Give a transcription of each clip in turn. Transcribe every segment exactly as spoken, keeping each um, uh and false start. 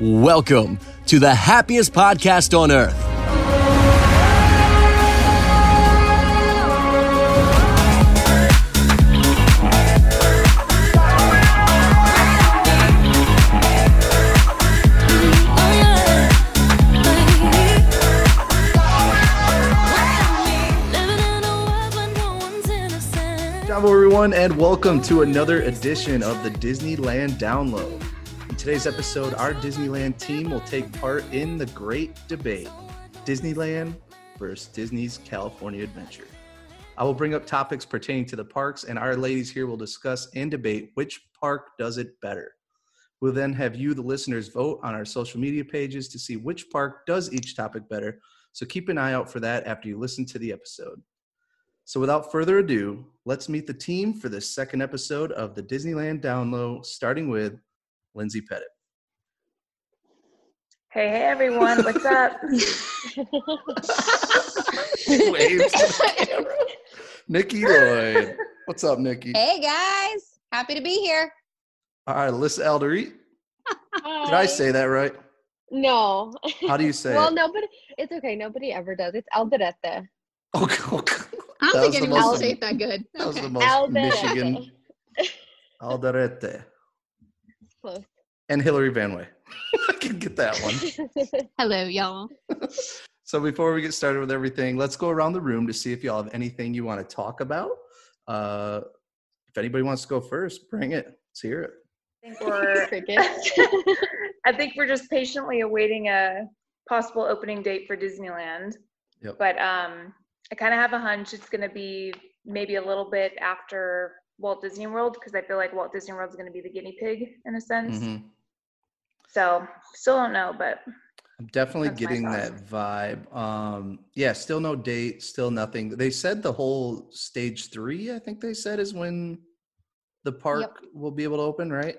Welcome to the happiest podcast on earth. Hello, everyone, and welcome to another edition of the Disneyland Download. In today's episode, our Disneyland team will take part in the great debate, Disneyland versus Disney's California Adventure. I will bring up topics pertaining to the parks, and our ladies here will discuss and debate which park does it better. We'll then have you, the listeners, vote on our social media pages to see which park does each topic better, so keep an eye out for that after you listen to the episode. So without further ado, let's meet the team for this second episode of the Disneyland Download, starting with Lindsay Pettit. Hey, hey, everyone. What's up? Waves. Nikki Lloyd. What's up, Nikki? Hey, guys. Happy to be here. All right, Alyssa Alderete. Hi. Did I say that right? No. How do you say well, it? Well, nobody. It's okay. Nobody ever does. It's Alderete. Oh, okay. I don't think anyone will say it that good. That okay. was the most Alderete. Michigan. Alderete. Close. And Hillary VanWay. I can get that one. Hello, y'all. So before we get started with everything, let's go around the room to see if y'all have anything you want to talk about. Uh, if anybody wants to go first, bring it. Let's hear it. I think we're, I think we're just patiently awaiting a possible opening date for Disneyland. Yep. But um, I kind of have a hunch it's going to be maybe a little bit after Walt Disney World, because I feel like Walt Disney World is going to be the guinea pig in a sense. Mm-hmm. So still don't know, but I'm definitely getting that vibe. Um, yeah, still no date, still nothing. They said the whole stage three, I think they said, is when the park yep. will be able to open, right?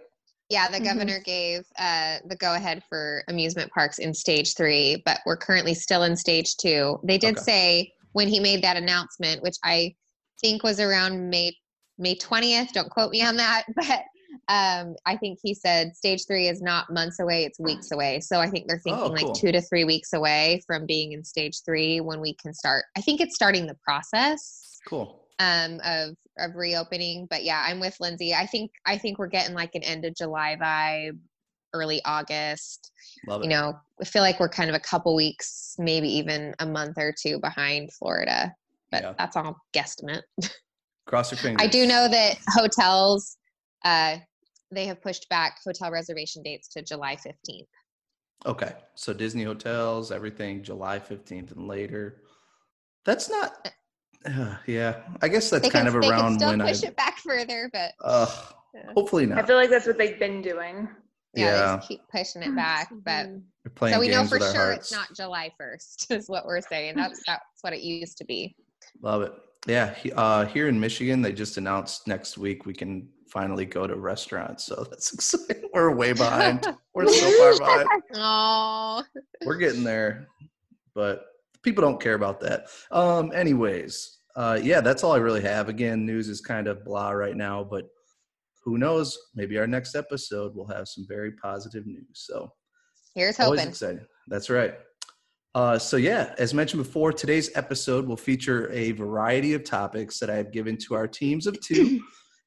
Yeah, the governor mm-hmm. gave uh, the go-ahead for amusement parks in stage three, but we're currently still in stage two. They did okay. say when he made that announcement, which I think was around May May twentieth, don't quote me on that, but um, I think he said stage three is not months away, it's weeks away. So I think they're thinking oh, cool. like two to three weeks away from being in stage three when we can start. I think it's starting the process. Cool. Um, of, of reopening. But yeah, I'm with Lindsay. I think, I think we're getting like an end of July vibe, early August. Love it. You know, I feel like we're kind of a couple weeks, maybe even a month or two behind Florida, but yeah. that's all guesstimate. Cross your fingers. I do know that hotels, uh, they have pushed back hotel reservation dates to July fifteenth. Okay. So Disney hotels, everything July fifteenth and later. That's not... Uh, yeah, I guess that's they kind can, of around when I... They can still push I, it back further, but... Uh, yeah. Hopefully not. I feel like that's what they've been doing. Yeah, yeah. They just keep pushing it back, but... So we know for sure hearts. It's not July first is what we're saying. That's, that's what it used to be. Love it. Yeah, uh, here in Michigan, they just announced next week we can finally go to restaurants, so that's exciting. We're way behind. We're so far behind. Oh. We're getting there, but... People don't care about that. Um, anyways, uh, yeah, that's all I really have. Again, news is kind of blah right now, but who knows? Maybe our next episode will have some very positive news. So here's hoping. Always exciting. That's right. Uh, so yeah, as mentioned before, today's episode will feature a variety of topics that I have given to our teams of two.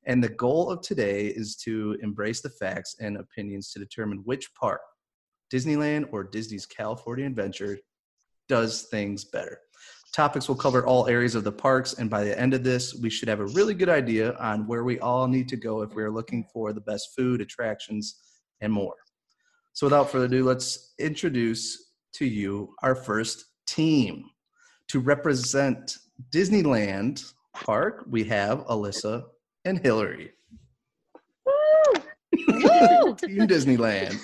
And the goal of today is to embrace the facts and opinions to determine which park, Disneyland or Disney's California Adventure, does things better. Topics will cover all areas of the parks, and by the end of this, we should have a really good idea on where we all need to go if we're looking for the best food, attractions, and more. So without further ado, let's introduce to you our first team. To represent Disneyland Park, we have Alyssa and Hillary. Woo! Team Disneyland.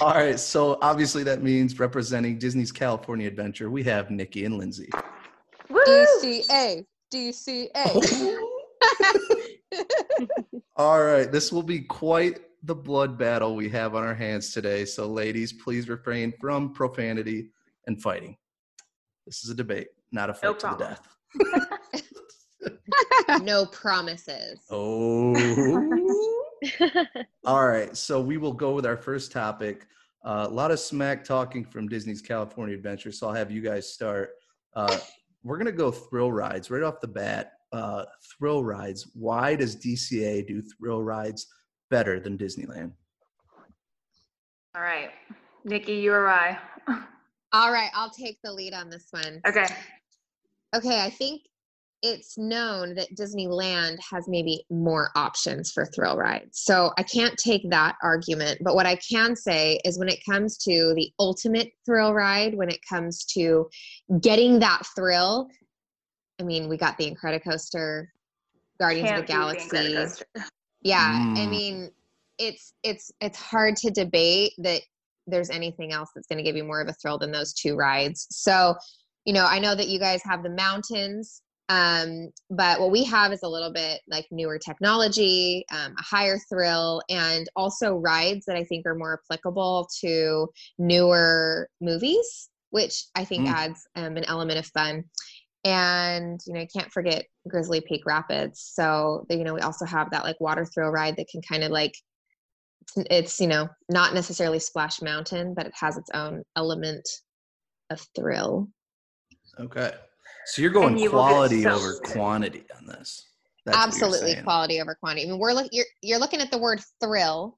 All right, so obviously that means representing Disney's California Adventure, we have Nikki and Lindsay. Woo! D C A, D C A. All right, this will be quite the blood battle we have on our hands today. So ladies, please refrain from profanity and fighting. This is a debate, not a fight no to problem. The death. No promises. Oh. All right, so we will go with our first topic. Uh, a lot of smack talking from Disney's California Adventure, so I'll have you guys start. Uh, we're going to go thrill rides right off the bat. Uh, thrill rides. Why does D C A do thrill rides better than Disneyland? All right, Nikki, you or I? All right, I'll take the lead on this one. Okay. Okay, I think it's known that Disneyland has maybe more options for thrill rides. So I can't take that argument, but what I can say is when it comes to the ultimate thrill ride, when it comes to getting that thrill, I mean, we got the Incredicoaster, Guardians can't of the Galaxy. The yeah, mm. I mean, it's it's it's hard to debate that there's anything else that's going to give you more of a thrill than those two rides. So, you know, I know that you guys have the mountains. Um, but what we have is a little bit like newer technology, um, a higher thrill, and also rides that I think are more applicable to newer movies, which I think mm. adds um, an element of fun. And, you know, you can't forget Grizzly Peak Rapids. So, you know, we also have that like water thrill ride that can kind of like, it's, it's, you know, not necessarily Splash Mountain, but it has its own element of thrill. Okay. So you're going you quality so over quantity on this. That's absolutely quality over quantity. I mean, we're look you're you're looking at the word thrill.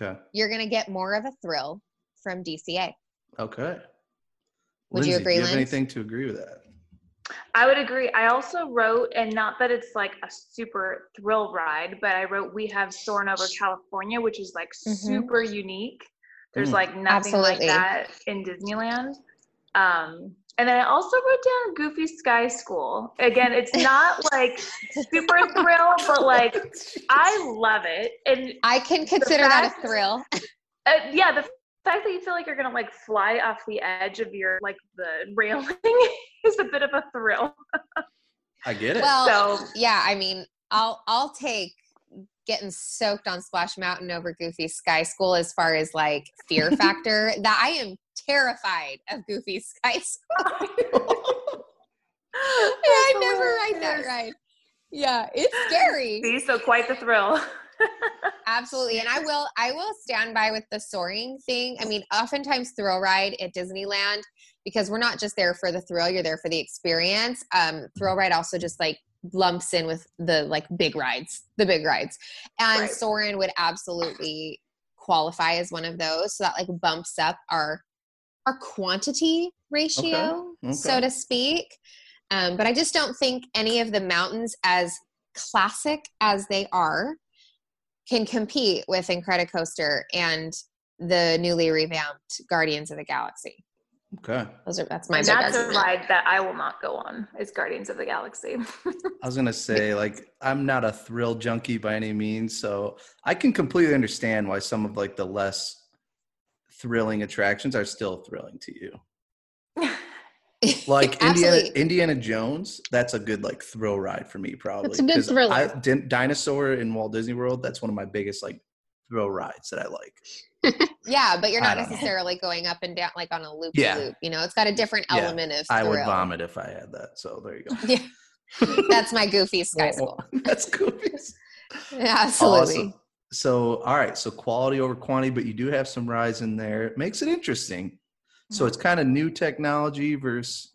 Okay. You're gonna get more of a thrill from D C A. Okay. Would Lindsay, you agree? Do you have Lynn? Anything to agree with that? I would agree. I also wrote, and not that it's like a super thrill ride, but I wrote we have Soarin' Over California, which is like mm-hmm. super unique. There's mm. like nothing absolutely. Like that in Disneyland. Um And then I also wrote down Goofy Sky School. Again, it's not like super thrill, but like I love it. And I can consider fact, that a thrill. Uh, yeah, the fact that you feel like you're going to like fly off the edge of your, like the railing is a bit of a thrill. I get it. Well, so, yeah, I mean, I'll I'll take getting soaked on Splash Mountain over Goofy Sky School as far as like fear factor. That I am terrified of Goofy Sky School. I never ride that ride. Yeah, it's scary. See, so quite the thrill. Absolutely. And I will I will stand by with the soaring thing. I mean, oftentimes thrill ride at Disneyland, because we're not just there for the thrill, you're there for the experience. Um, thrill ride also just like lumps in with the like big rides, the big rides. And right. Soarin' would absolutely qualify as one of those. So that like bumps up our our quantity ratio, okay. Okay. so to speak. Um, but I just don't think any of the mountains, as classic as they are, can compete with Incredicoaster and the newly revamped Guardians of the Galaxy. Okay. Those are, that's my big argument. That's a ride that I will not go on is Guardians of the Galaxy. I was going to say, like, I'm not a thrill junkie by any means, so I can completely understand why some of, like, the less thrilling attractions are still thrilling to you. Like Indiana, Indiana Jones, that's a good, like, thrill ride for me, probably. It's a good thriller. I, din- Dinosaur in Walt Disney World, that's one of my biggest, like, thrill rides that I like. Yeah, but you're not necessarily know. Going up and down like on a loop yeah. loop. You know, it's got a different yeah. element of thrill. I would vomit if I had that. So there you go. Yeah. That's my Goofy Sky School. That's Goofy. Yeah, absolutely. Awesome. So, all right. So quality over quantity, but you do have some rides in there. It makes it interesting. So it's kind of new technology versus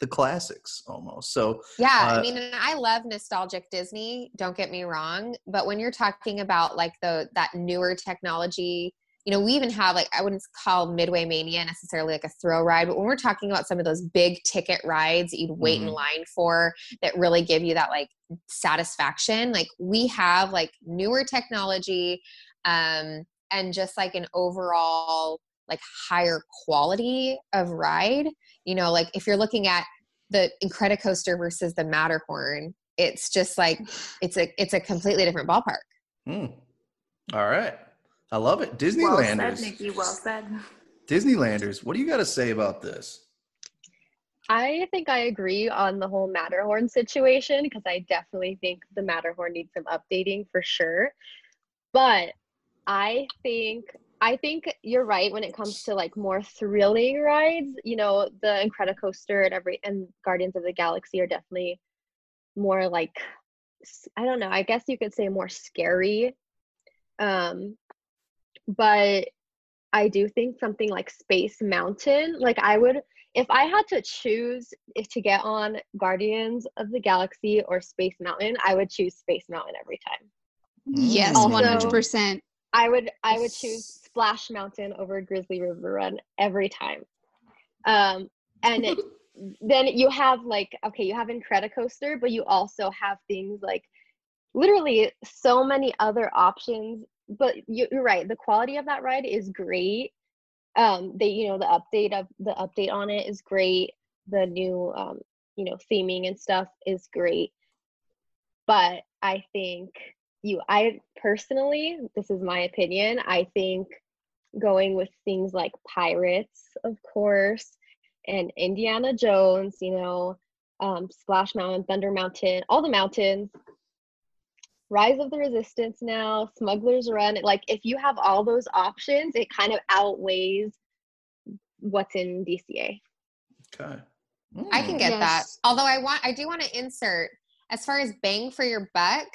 the classics almost. So yeah, uh, I mean, and I love nostalgic Disney. Don't get me wrong. But when you're talking about like the that newer technology, you know, we even have like, I wouldn't call Midway Mania necessarily like a thrill ride, but when we're talking about some of those big ticket rides that you'd wait mm-hmm. in line for that really give you that like satisfaction, like we have like newer technology um, and just like an overall like higher quality of ride. You know, like if you're looking at the Incredicoaster versus the Matterhorn, it's just like, it's a, it's a completely different ballpark. Mm. All right. I love it. Disneylanders. Well said, Nikki. Well said. Disneylanders, what do you got to say about this? I think I agree on the whole Matterhorn situation, because I definitely think the Matterhorn needs some updating for sure. But I think I think you're right when it comes to like more thrilling rides. You know, the Incredicoaster and every and Guardians of the Galaxy are definitely more like, I don't know, I guess you could say more scary. Um, but I do think something like Space Mountain, like I would, if I had to choose if to get on Guardians of the Galaxy or Space Mountain, I would choose Space Mountain every time. Yes, also, one hundred percent. I would, I would choose Splash Mountain over Grizzly River Run every time. Um, and it, then you have like, okay, you have Incredicoaster, but you also have things like literally so many other options. But you, you're right, the quality of that ride is great. Um, they, you know, the update of the update on it is great. The new, um, you know, theming and stuff is great. But I think you, I personally, this is my opinion, I think going with things like Pirates, of course, and Indiana Jones, you know, um, Splash Mountain, Thunder Mountain, all the mountains, Rise of the Resistance now, Smugglers Run. Like, if you have all those options, it kind of outweighs what's in D C A. Okay. Mm. I can get yes. that. Although I want, I do want to insert, as far as bang for your buck,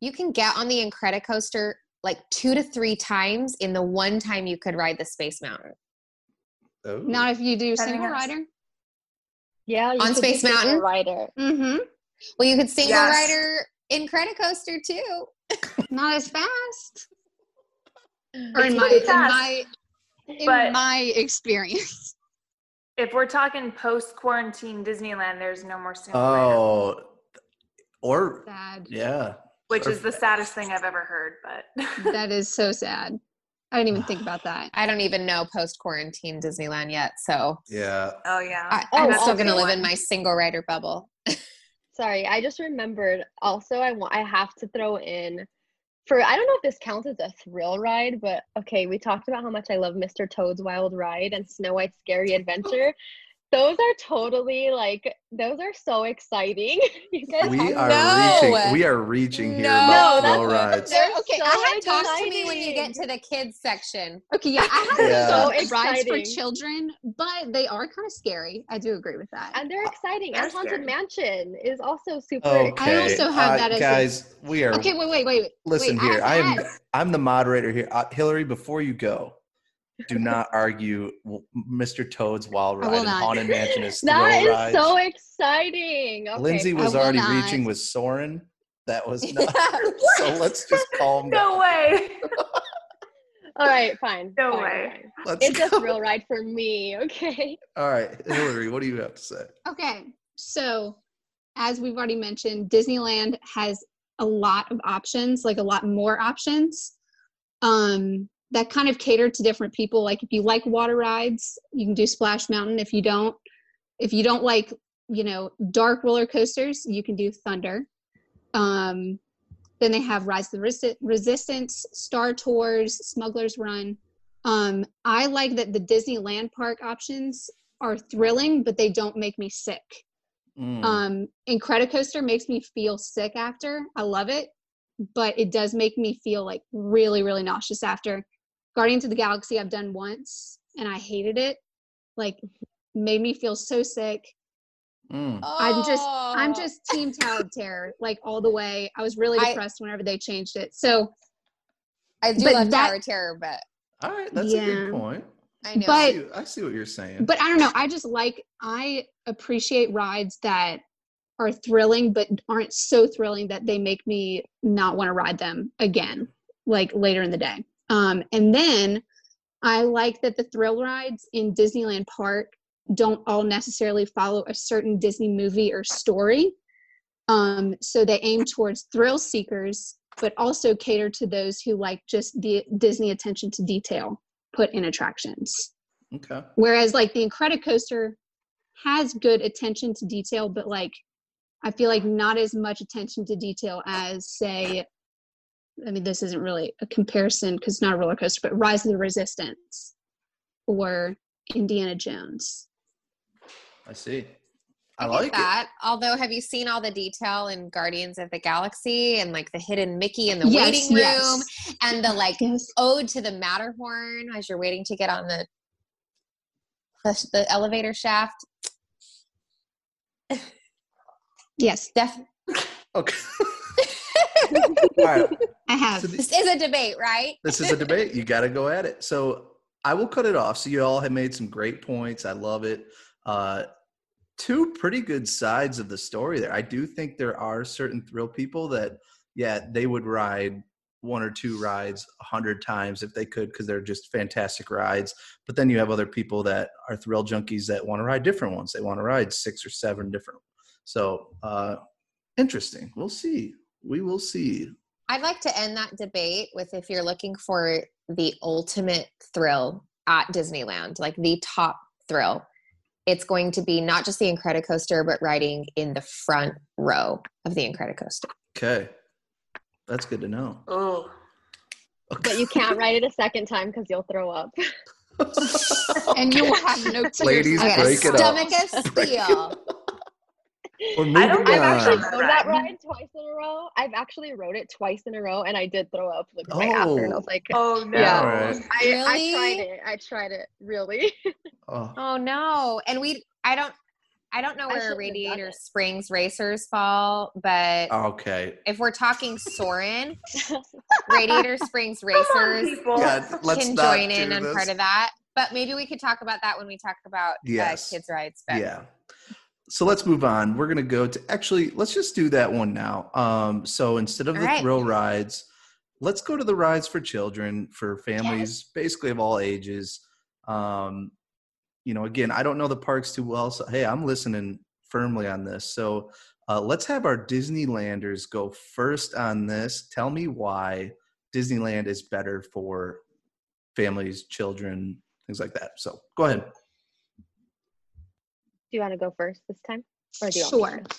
you can get on the Incredicoaster like two to three times in the one time you could ride the Space Mountain. Oh. Not if you do single rider. Yeah. You on Space Mountain? Rider. Mm-hmm. Well, you could single yes. rider Incredicoaster too. Not as fast. Or in my, fast. in my in but my experience. If we're talking post-quarantine Disneyland, there's no more single oh, rider. Or sad. Yeah. Which or, is the saddest thing I've ever heard, but that is so sad. I didn't even think about that. I don't even know post-quarantine Disneyland yet, so yeah. Oh yeah. I, I'm oh, still gonna live in my single rider bubble. Sorry, I just remembered. Also, I want I have to throw in for I don't know if this counts as a thrill ride, but okay, we talked about how much I love Mister Toad's Wild Ride and Snow White's Scary Adventure. Those are totally like those are so exciting. You guys we are no. reaching. We are reaching here. No, about no thrill rides. Okay, so I had talked to me when you get to the kids section. Okay, yeah, I have yeah. so rides exciting. For children, but they are kind of scary. I do agree with that, and they're exciting. Uh, and Haunted scary. Mansion is also super. Okay. Exciting. I also have uh, that as guys. A, we are okay. Wait, wait, wait. Listen wait, here. I am. I'm the moderator here, uh, Hillary. Before you go. Do not argue Mister Toad's Wild Ride and Haunted Mansion is thrill rides. That is so exciting. Okay. Lindsay was already not. reaching with Soarin'. That was not. So let's just calm down. No way. All right, fine. No fine, way. Fine. It's go. a thrill ride for me, okay? All right, Hillary, what do you have to say? Okay, so as we've already mentioned, Disneyland has a lot of options, like a lot more options. Um... that kind of cater to different people. Like if you like water rides, you can do Splash Mountain. If you don't, if you don't like, you know, dark roller coasters, you can do Thunder. Um, then they have Rise of the Resi- Resistance, Star Tours, Smugglers Run. Um, I like that the Disneyland park options are thrilling, but they don't make me sick. Mm. Um, Incredicoaster makes me feel sick after. I love it, but it does make me feel like really, really nauseous after. Guardians of the Galaxy I've done once and I hated it. Like made me feel so sick. Mm. Oh. I'm just I'm just team Tower Terror like all the way. I was really depressed I, whenever they changed it. So I do love that, Tower Terror, but all right, that's yeah. a good point. I know. But, I, see, I see what you're saying. But I don't know. I just like I appreciate rides that are thrilling but aren't so thrilling that they make me not want to ride them again, like later in the day. Um, and then I like that the thrill rides in Disneyland Park don't all necessarily follow a certain Disney movie or story. Um, so they aim towards thrill seekers, but also cater to those who like just the Disney attention to detail put in attractions. Okay. Whereas like the Incredicoaster has good attention to detail, but like, I feel like not as much attention to detail as say I mean, this isn't really a comparison because it's not a roller coaster, but Rise of the Resistance or Indiana Jones. I see. I, I like that. It. Although, have you seen all the detail in Guardians of the Galaxy and like the hidden Mickey in the yes, waiting room yes. and the like yes. ode to the Matterhorn as you're waiting to get on the the, the elevator shaft? Yes, definitely. Okay. All right. I have. So the, this is a debate, right? This is a debate. You got to go at it. So I will cut it off. So you all have made some great points. I love it. Uh, two pretty good sides of the story there. I do think there are certain thrill people that, yeah, they would ride one or two rides a hundred times if they could because they're just fantastic rides. But then you have other people that are thrill junkies that want to ride different ones. They want to ride six or seven different. So uh, interesting. We'll see. We will see. I'd like to end that debate with if you're looking for the ultimate thrill at Disneyland, like the top thrill, it's going to be not just the Incredicoaster, but riding in the front row of the Incredicoaster. Okay. That's good to know. Oh. Okay. But you can't ride it a second time because you'll throw up. And you will have no tears. Ladies, I break it stomach up. Stomach of steel. I don't, I've actually rode that ride twice in a row. I've actually rode it twice in a row, and I did throw up like right oh. after, and I was like, "Oh no!" Yeah. Right. I, really? I tried it. I tried it. Really? Oh. oh no! And we, I don't, I don't know where Radiator Springs Racers fall, but okay. If we're talking Soarin', Radiator Springs Racers on, yeah, let's can join in on part of that. But maybe we could talk about that when we talk about yes. uh, kids' rides. But yeah. So let's move on. We're going to go to, actually, let's just do that one now. Um, so instead of all the right. thrill rides, let's go to the rides for children, for families, yes. basically of all ages. Um, you know, again, I don't know the parks too well, so hey, I'm listening firmly on this. So uh, let's have our Disneylanders go first on this. Tell me why Disneyland is better for families, children, things like that. So go ahead. Do you want to go first this time? Or do you sure. Want to?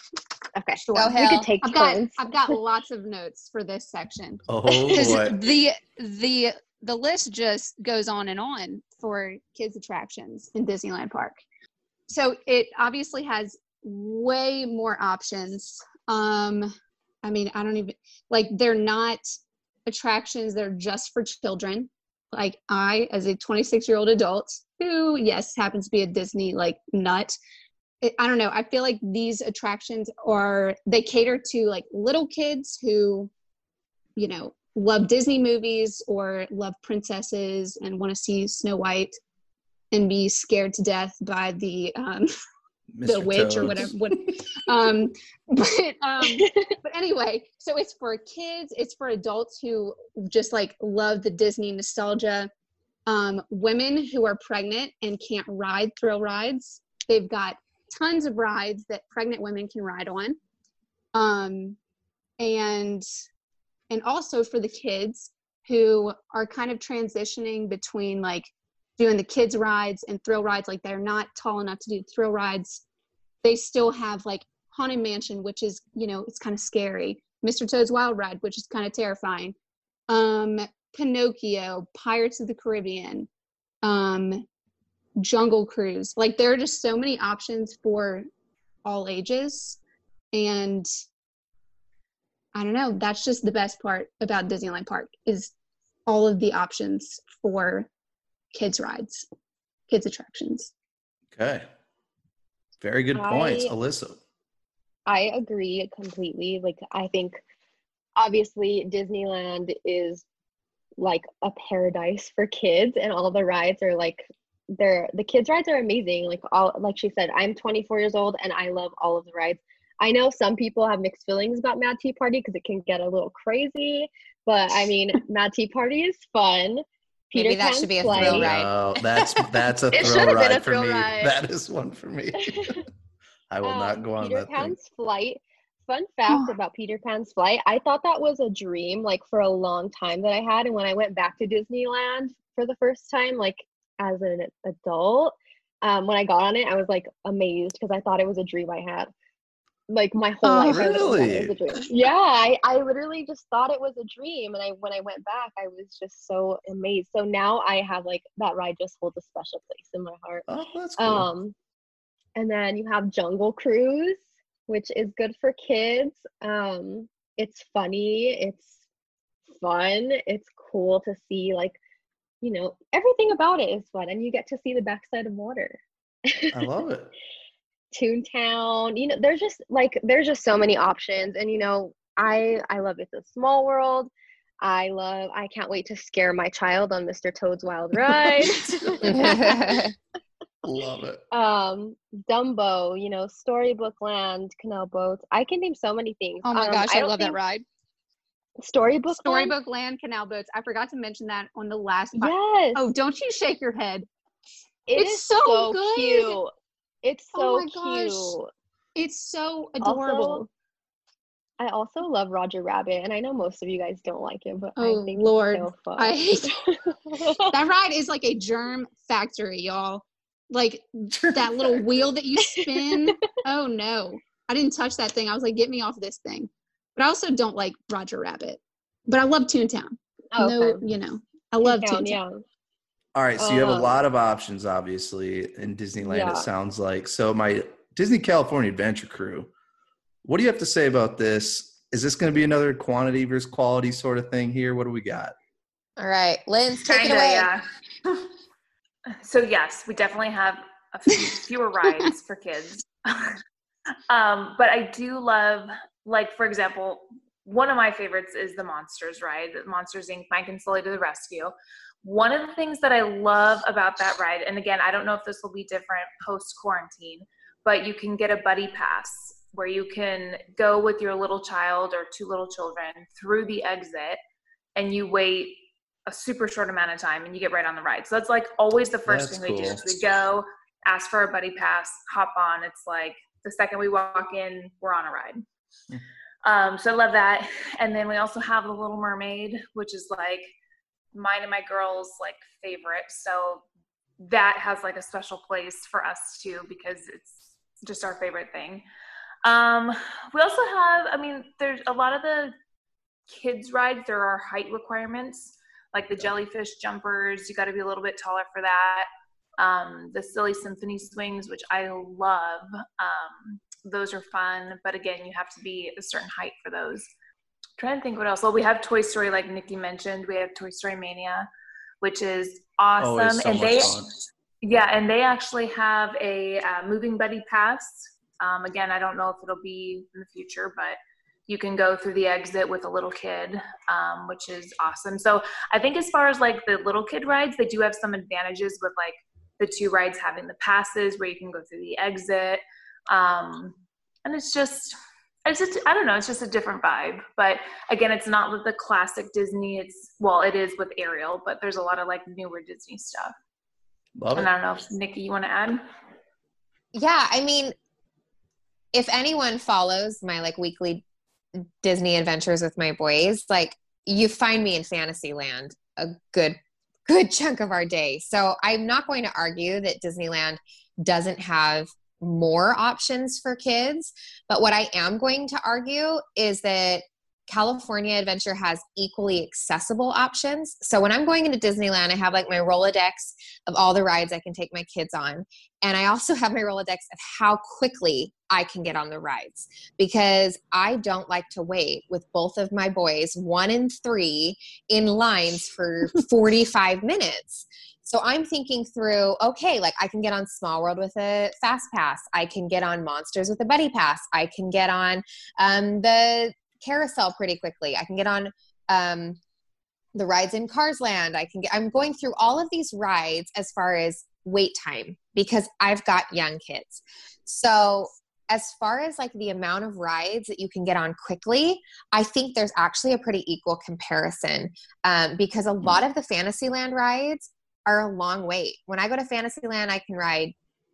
Okay. Sure. Go we could take I've turns. Got, I've got lots of notes for this section. Oh boy. The the the list just goes on and on for kids attractions in Disneyland Park. So it obviously has way more options. Um, I mean, I don't even like they're not attractions that are just for children. Like I, as a twenty-six-year-old adult who, yes, happens to be a Disney like nut, it, I don't know. I feel like these attractions are they cater to like little kids who, you know, love Disney movies or love princesses and want to see Snow White and be scared to death by the um, the witch Toads. Or whatever. What, um, but um, but anyway, so it's for kids. It's for adults who just like love the Disney nostalgia. Um, women who are pregnant and can't ride thrill rides. They've got tons of rides that pregnant women can ride on. Um, and, and also for the kids who are kind of transitioning between like doing the kids rides and thrill rides. Like they're not tall enough to do thrill rides. They still have like Haunted Mansion, which is, you know, it's kind of scary. Mister Toad's Wild Ride, which is kind of terrifying. Um, Pinocchio, Pirates of the Caribbean, um, Jungle Cruise. Like there are just so many options for all ages. And I don't know, that's just the best part about Disneyland Park is all of the options for kids rides, kids attractions. Okay. Very good points, I, Alyssa. I agree completely. Like I think obviously Disneyland is like a paradise for kids and all the rides are like they're the kids rides are amazing. Like all like she said, I'm twenty-four years old and I love all of the rides. I know some people have mixed feelings about Mad Tea Party because it can get a little crazy, but I mean Mad Tea Party is fun. Peter Maybe that Pan's should be a flight. Thrill ride. Oh, that's that's a thrill ride a for thrill me. Ride. That is one for me. I will um, not go on Peter that Pan's thing. Flight. Fun fact about Peter Pan's flight, I thought that was a dream like for a long time that I had. And when I went back to Disneyland for the first time, like as an adult, um, when I got on it, I was like amazed because I thought it was a dream I had. like my whole oh, life. Really? I was a dream. Yeah, I, I literally just thought it was a dream. And I when I went back, I was just so amazed. So now I have like that ride just holds a special place in my heart. Oh, that's cool. Um, and then you have Jungle Cruise, which is good for kids. Um, it's funny. It's fun. It's cool to see, like, you know, everything about it is fun. And you get to see the backside of water. I love it. Toontown, you know, there's just like there's just so many options. And you know, I I love It's a Small World. I love I can't wait to scare my child on Mister Toad's Wild Ride. Love it. Um, Dumbo, you know, Storybook Land, Canal Boats. I can name so many things. Oh my um, gosh, I, I love that ride. Storybook Storybook Land? Land, Canal Boats. I forgot to mention that on the last podcast. Yes. Oh, don't you shake your head. It it's is so, so good. Cute. It's so oh cute. It's so adorable. Also, I also love Roger Rabbit, and I know most of you guys don't like it, but oh, I think Lord, it's so fun. I hate that ride is like a germ factory, y'all. Like germ that little factory. Wheel that you spin. Oh no. I didn't touch that thing. I was like, get me off this thing. But I also don't like Roger Rabbit. But I love Toontown. Oh, no, okay. You know. I love Toontown. Toontown. Yeah. All right, so you have a lot of options, obviously, in Disneyland, yeah. It sounds like. So my Disney California Adventure crew, what do you have to say about this? Is this going to be another quantity versus quality sort of thing here? What do we got? All right, Linz, take Kinda, it away. Yeah. So, yes, we definitely have a few, fewer rides for kids. um, but I do love, like, for example, one of my favorites is the Monsters ride, Monsters, Incorporated, Mike and Sully to the Rescue. One of the things that I love about that ride, and again, I don't know if this will be different post-quarantine, but you can get a buddy pass where you can go with your little child or two little children through the exit, and you wait a super short amount of time, and you get right on the ride. So that's like always the first that's thing cool. we do. Is we go, ask for a buddy pass, hop on. It's like the second we walk in, we're on a ride. Yeah. Um, so I love that. And then we also have The Little Mermaid, which is like mine and my girls' like favorite, so that has like a special place for us too because it's just our favorite thing. Um, we also have, I mean, there's a lot of the kids' rides, there are height requirements, like the jellyfish jumpers, you got to be a little bit taller for that. Um, the silly symphony swings, which I love, um, those are fun, but again, you have to be a certain height for those. Trying to think what else. Well, we have Toy Story, like Nikki mentioned. We have Toy Story Mania, which is awesome. Oh, so and they, fun. yeah, and they actually have a uh, moving buddy pass. Um, again, I don't know if it'll be in the future, but you can go through the exit with a little kid, um, which is awesome. So I think as far as like the little kid rides, they do have some advantages with like the two rides having the passes where you can go through the exit, um, and it's just. It's just, I don't know. It's just a different vibe. But again, it's not with the classic Disney. It's, well, it is with Ariel, but there's a lot of like newer Disney stuff. Love and it. I don't know if Nikki, you want to add? Yeah. I mean, if anyone follows my like weekly Disney adventures with my boys, like you find me in Fantasyland a good, good chunk of our day. So I'm not going to argue that Disneyland doesn't have more options for kids. But what I am going to argue is that California Adventure has equally accessible options. So when I'm going into Disneyland, I have like my Rolodex of all the rides I can take my kids on. And I also have my Rolodex of how quickly I can get on the rides because I don't like to wait with both of my boys, one and three, in lines for forty-five minutes. So I'm thinking through, okay, like I can get on Small World with a Fast Pass. I can get on Monsters with a Buddy Pass. I can get on um, the carousel pretty quickly. I can get on um, the rides in Cars Land. I can get, I'm going through all of these rides as far as wait time because I've got young kids. So as far as like the amount of rides that you can get on quickly, I think there's actually a pretty equal comparison um, because a lot of the Fantasyland rides are a long wait. When I go to Fantasyland, I can ride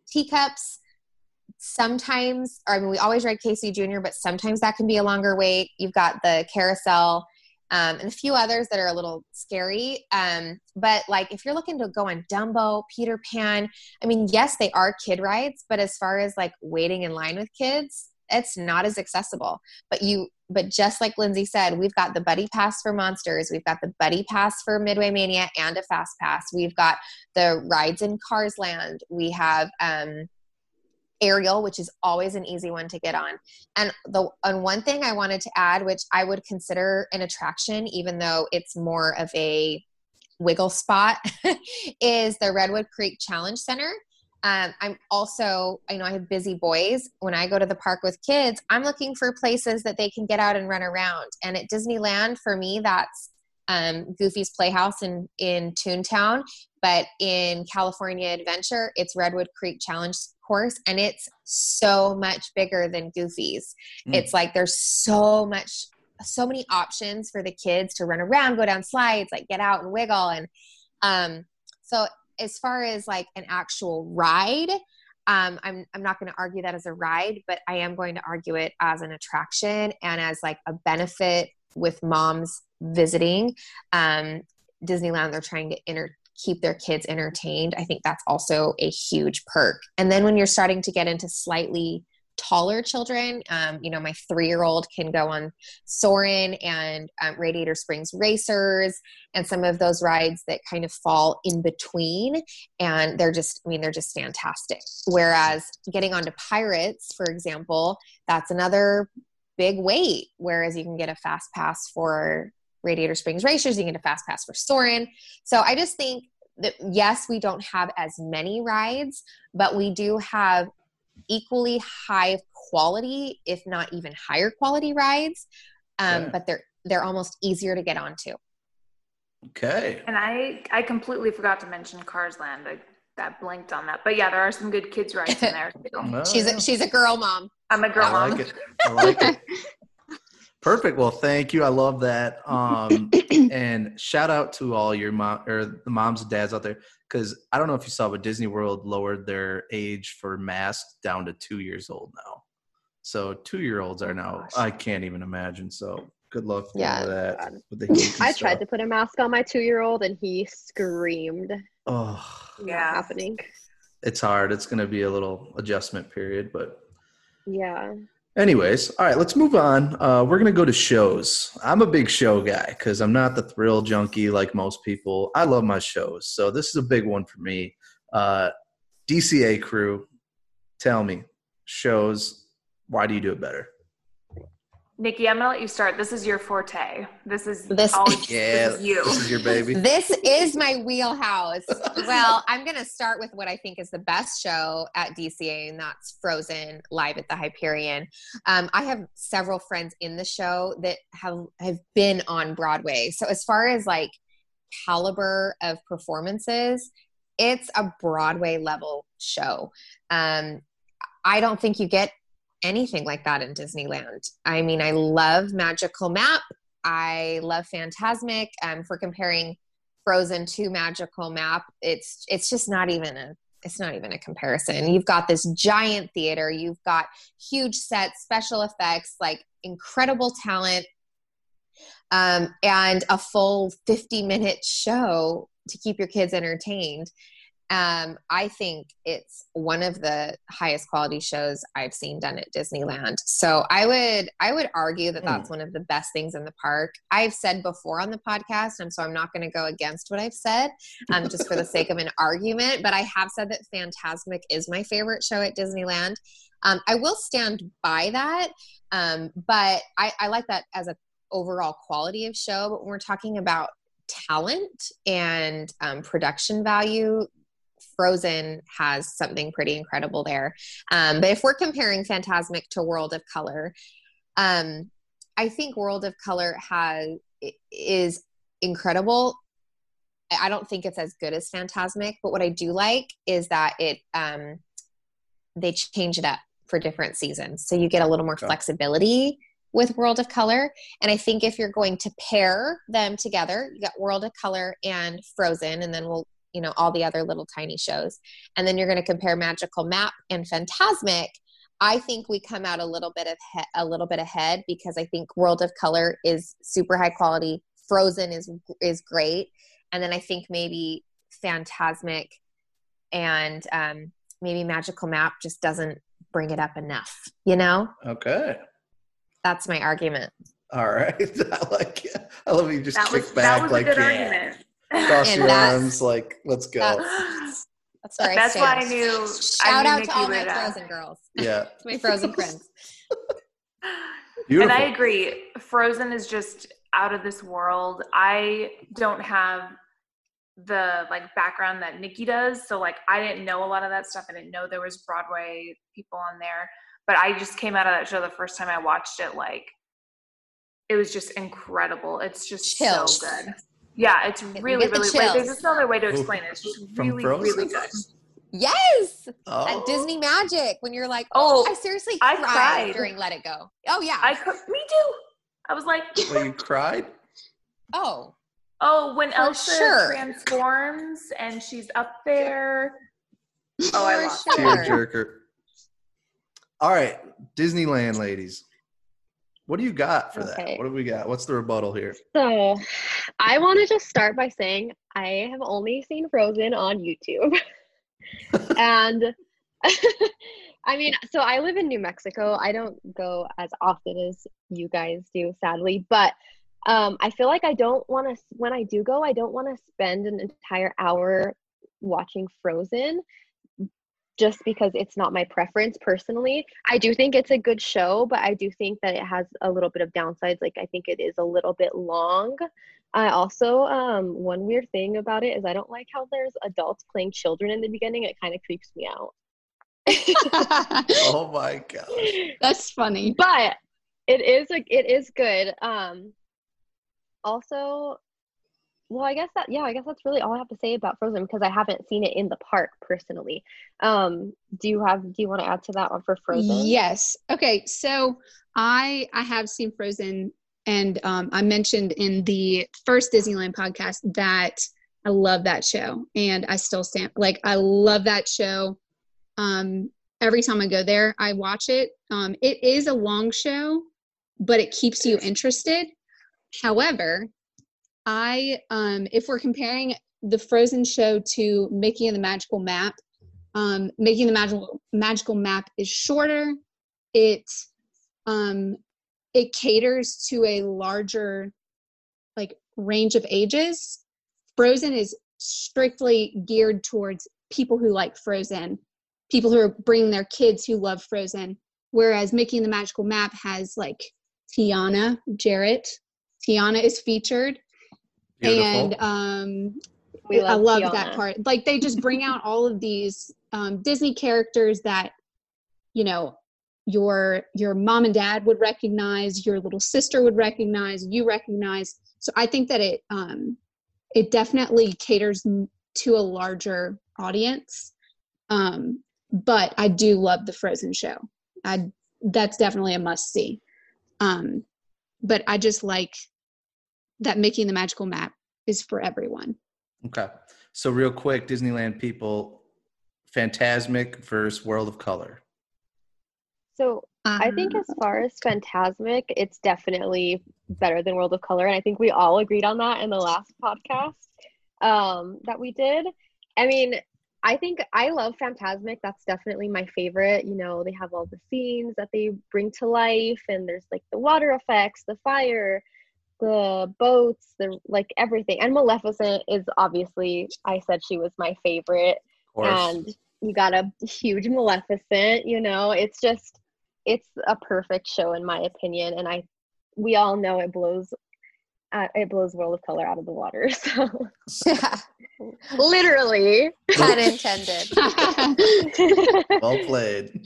teacups sometimes, or I mean, we always ride Casey Junior, but sometimes that can be a longer wait. You've got the carousel um, and a few others that are a little scary. Um, but like if you're looking to go on Dumbo, Peter Pan, I mean, yes, they are kid rides, but as far as like waiting in line with kids, it's not as accessible, but you, but just like Lindsay said, we've got the buddy pass for Monsters. We've got the buddy pass for Midway Mania and a fast pass. We've got the rides in Cars Land. We have, um, Ariel, which is always an easy one to get on. And the and one thing I wanted to add, which I would consider an attraction, even though it's more of a wiggle spot, is the Redwood Creek Challenge Center. Um, I'm also, I know I have busy boys. When I go to the park with kids, I'm looking for places that they can get out and run around. And at Disneyland, for me, that's um, Goofy's Playhouse in, in Toontown. But in California Adventure, it's Redwood Creek Challenge course, and it's so much bigger than Goofy's. Mm. It's like there's so much, so many options for the kids to run around, go down slides, like get out and wiggle. And um, so as far as like an actual ride, um, I'm I'm not going to argue that as a ride, but I am going to argue it as an attraction and as like a benefit with moms visiting um, Disneyland. They're trying to enter. keep their kids entertained. I think that's also a huge perk. And then when you're starting to get into slightly taller children, um, you know, my three-year-old can go on Soarin' and um, Radiator Springs Racers and some of those rides that kind of fall in between. And they're just, I mean, they're just fantastic. Whereas getting onto Pirates, for example, that's another big wait. Whereas you can get a fast pass for Radiator Springs Racers, you can get a fast pass for Soarin'. So I just think that, yes, we don't have as many rides, but we do have equally high quality, if not even higher quality rides, um, yeah. but they're they're almost easier to get onto. Okay. And I, I completely forgot to mention Cars Land. I that blinked on that. But yeah, there are some good kids rides in there too. Well, she's, yeah. a, she's a girl mom. I'm a girl I mom. Like it. I like it. Perfect. Well, thank you. I love that. Um, and shout out to all your mom or the moms and dads out there, because I don't know if you saw, but Disney World lowered their age for masks down to two years old now. So two-year-olds are now, I can't even imagine. So good luck for yeah, that. I stuff. tried to put a mask on my two-year-old and he screamed. Oh, yeah, happening. It's hard. It's going to be a little adjustment period, but yeah. Anyways, all right, let's move on. Uh, we're going to go to shows. I'm a big show guy because I'm not the thrill junkie like most people. I love my shows, so this is a big one for me. Uh, D C A crew, tell me, shows, why do you do it better? Nikki, I'm going to let you start. This is your forte. This is this, all yeah, this is you. This is your baby. This is my wheelhouse. Well, I'm going to start with what I think is the best show at D C A, and that's Frozen Live at the Hyperion. Um, I have several friends in the show that have, have been on Broadway. So as far as like caliber of performances, it's a Broadway level show. Um, I don't think you get anything like that in Disneyland. I mean, I love Magical Map. I love Fantasmic. Um, if we're comparing Frozen to Magical Map, it's it's just not even a it's not even a comparison. You've got this giant theater. You've got huge sets, special effects, like incredible talent, um, and a full fifty-minute show to keep your kids entertained. Um, I think it's one of the highest quality shows I've seen done at Disneyland. So I would, I would argue that that's one of the best things in the park. I've said before on the podcast, and so I'm not going to go against what I've said, um, just for the sake of an argument, but I have said that Fantasmic is my favorite show at Disneyland. Um, I will stand by that. Um, but I, I like that as a overall quality of show, but when we're talking about talent and, um, production value, Frozen has something pretty incredible there. Um, but if we're comparing Fantasmic to World of Color, um, I think World of Color has is incredible. I don't think it's as good as Fantasmic, but what I do like is that it um, they change it up for different seasons. So you get a little more okay. flexibility with World of Color. And I think if you're going to pair them together, you got World of Color and Frozen, and then we'll you know, all the other little tiny shows. And then you're going to compare Magical Map and Fantasmic. I think we come out a little bit of he- a little bit ahead because I think World of Color is super high quality. Frozen is, is great. And then I think maybe Fantasmic and um, maybe Magical Map just doesn't bring it up enough, you know? Okay. That's my argument. All right. I like it. I love you just that kick was, back that was like a good yeah. argument. Cross and your arms, like, let's go. That's, that's, where I that's why I knew. Shout I knew out Nikki to all my Frozen out. girls. Yeah. To my Frozen friends. Beautiful. And I agree. Frozen is just out of this world. I don't have the like background that Nikki does. So like, I didn't know a lot of that stuff. I didn't know there was Broadway people on there, but I just came out of that show the first time I watched it. Like, it was just incredible. It's just Chills. so good. Yeah, it's really, really good. There's just no other way to explain it. It's just really, really good. Yes. Oh. That Disney magic when you're like, oh, oh I seriously I cried, cried during Let It Go. Oh, yeah. I cr- Me too. I was like. Well, you cried? Oh. Oh, when For Elsa sure. transforms and she's up there. Oh, I lost it. Tearjerker. All right, Disneyland ladies. What do you got for okay. that? What do we got? What's the rebuttal here? So, I want to just start by saying I have only seen Frozen on YouTube. and, I mean, so I live in New Mexico. I don't go as often as you guys do, sadly. But um, I feel like I don't want to, when I do go, I don't want to spend an entire hour watching Frozen, just because it's not my preference personally. I do think it's a good show, but I do think that it has a little bit of downsides. Like, I think it is a little bit long. I also, um, one weird thing about it is I don't like how there's adults playing children in the beginning. It kind of creeps me out. Oh my gosh. That's funny. But it is, like, it is good. Um, also, Well, I guess that, yeah, I guess that's really all I have to say about Frozen, because I haven't seen it in the park personally. Um, do you have, do you want to add to that one for Frozen? Yes. Okay. So I, I have seen Frozen, and um, I mentioned in the first Disneyland podcast that I love that show, and I still stand, like, I love that show. Um, every time I go there, I watch it. Um, it is a long show, but it keeps you interested. However, I, um, if we're comparing the Frozen show to Mickey and the Magical Map, um, Mickey and the Magical Magical Map is shorter. It, um, it caters to a larger, like, range of ages. Frozen is strictly geared towards people who like Frozen, people who are bringing their kids who love Frozen. Whereas Mickey and the Magical Map has, like, Tiana Jarrett. Tiana is featured. Beautiful. And um, we love I love Tiana. That part. Like, they just bring out all of these um, Disney characters that, you know, your your mom and dad would recognize, your little sister would recognize, you recognize. So I think that it um, it definitely caters to a larger audience. Um, but I do love the Frozen show. I that's definitely a must see. Um, but I just like that Mickey and the Magical Map is for everyone. Okay. So real quick, Disneyland people, Fantasmic versus World of Color. So um, I think as far as Fantasmic, it's definitely better than World of Color. And I think we all agreed on that in the last podcast um, that we did. I mean, I think I love Fantasmic. That's definitely my favorite. You know, they have all the scenes that they bring to life, and there's, like, the water effects, the fire, the boats, the, like, everything. And Maleficent is obviously, I said she was my favorite, and you got a huge Maleficent, you know. It's just, it's a perfect show in my opinion, and I we all know it blows uh, it blows World of Color out of the water, so yeah. Literally pun intended. Well played,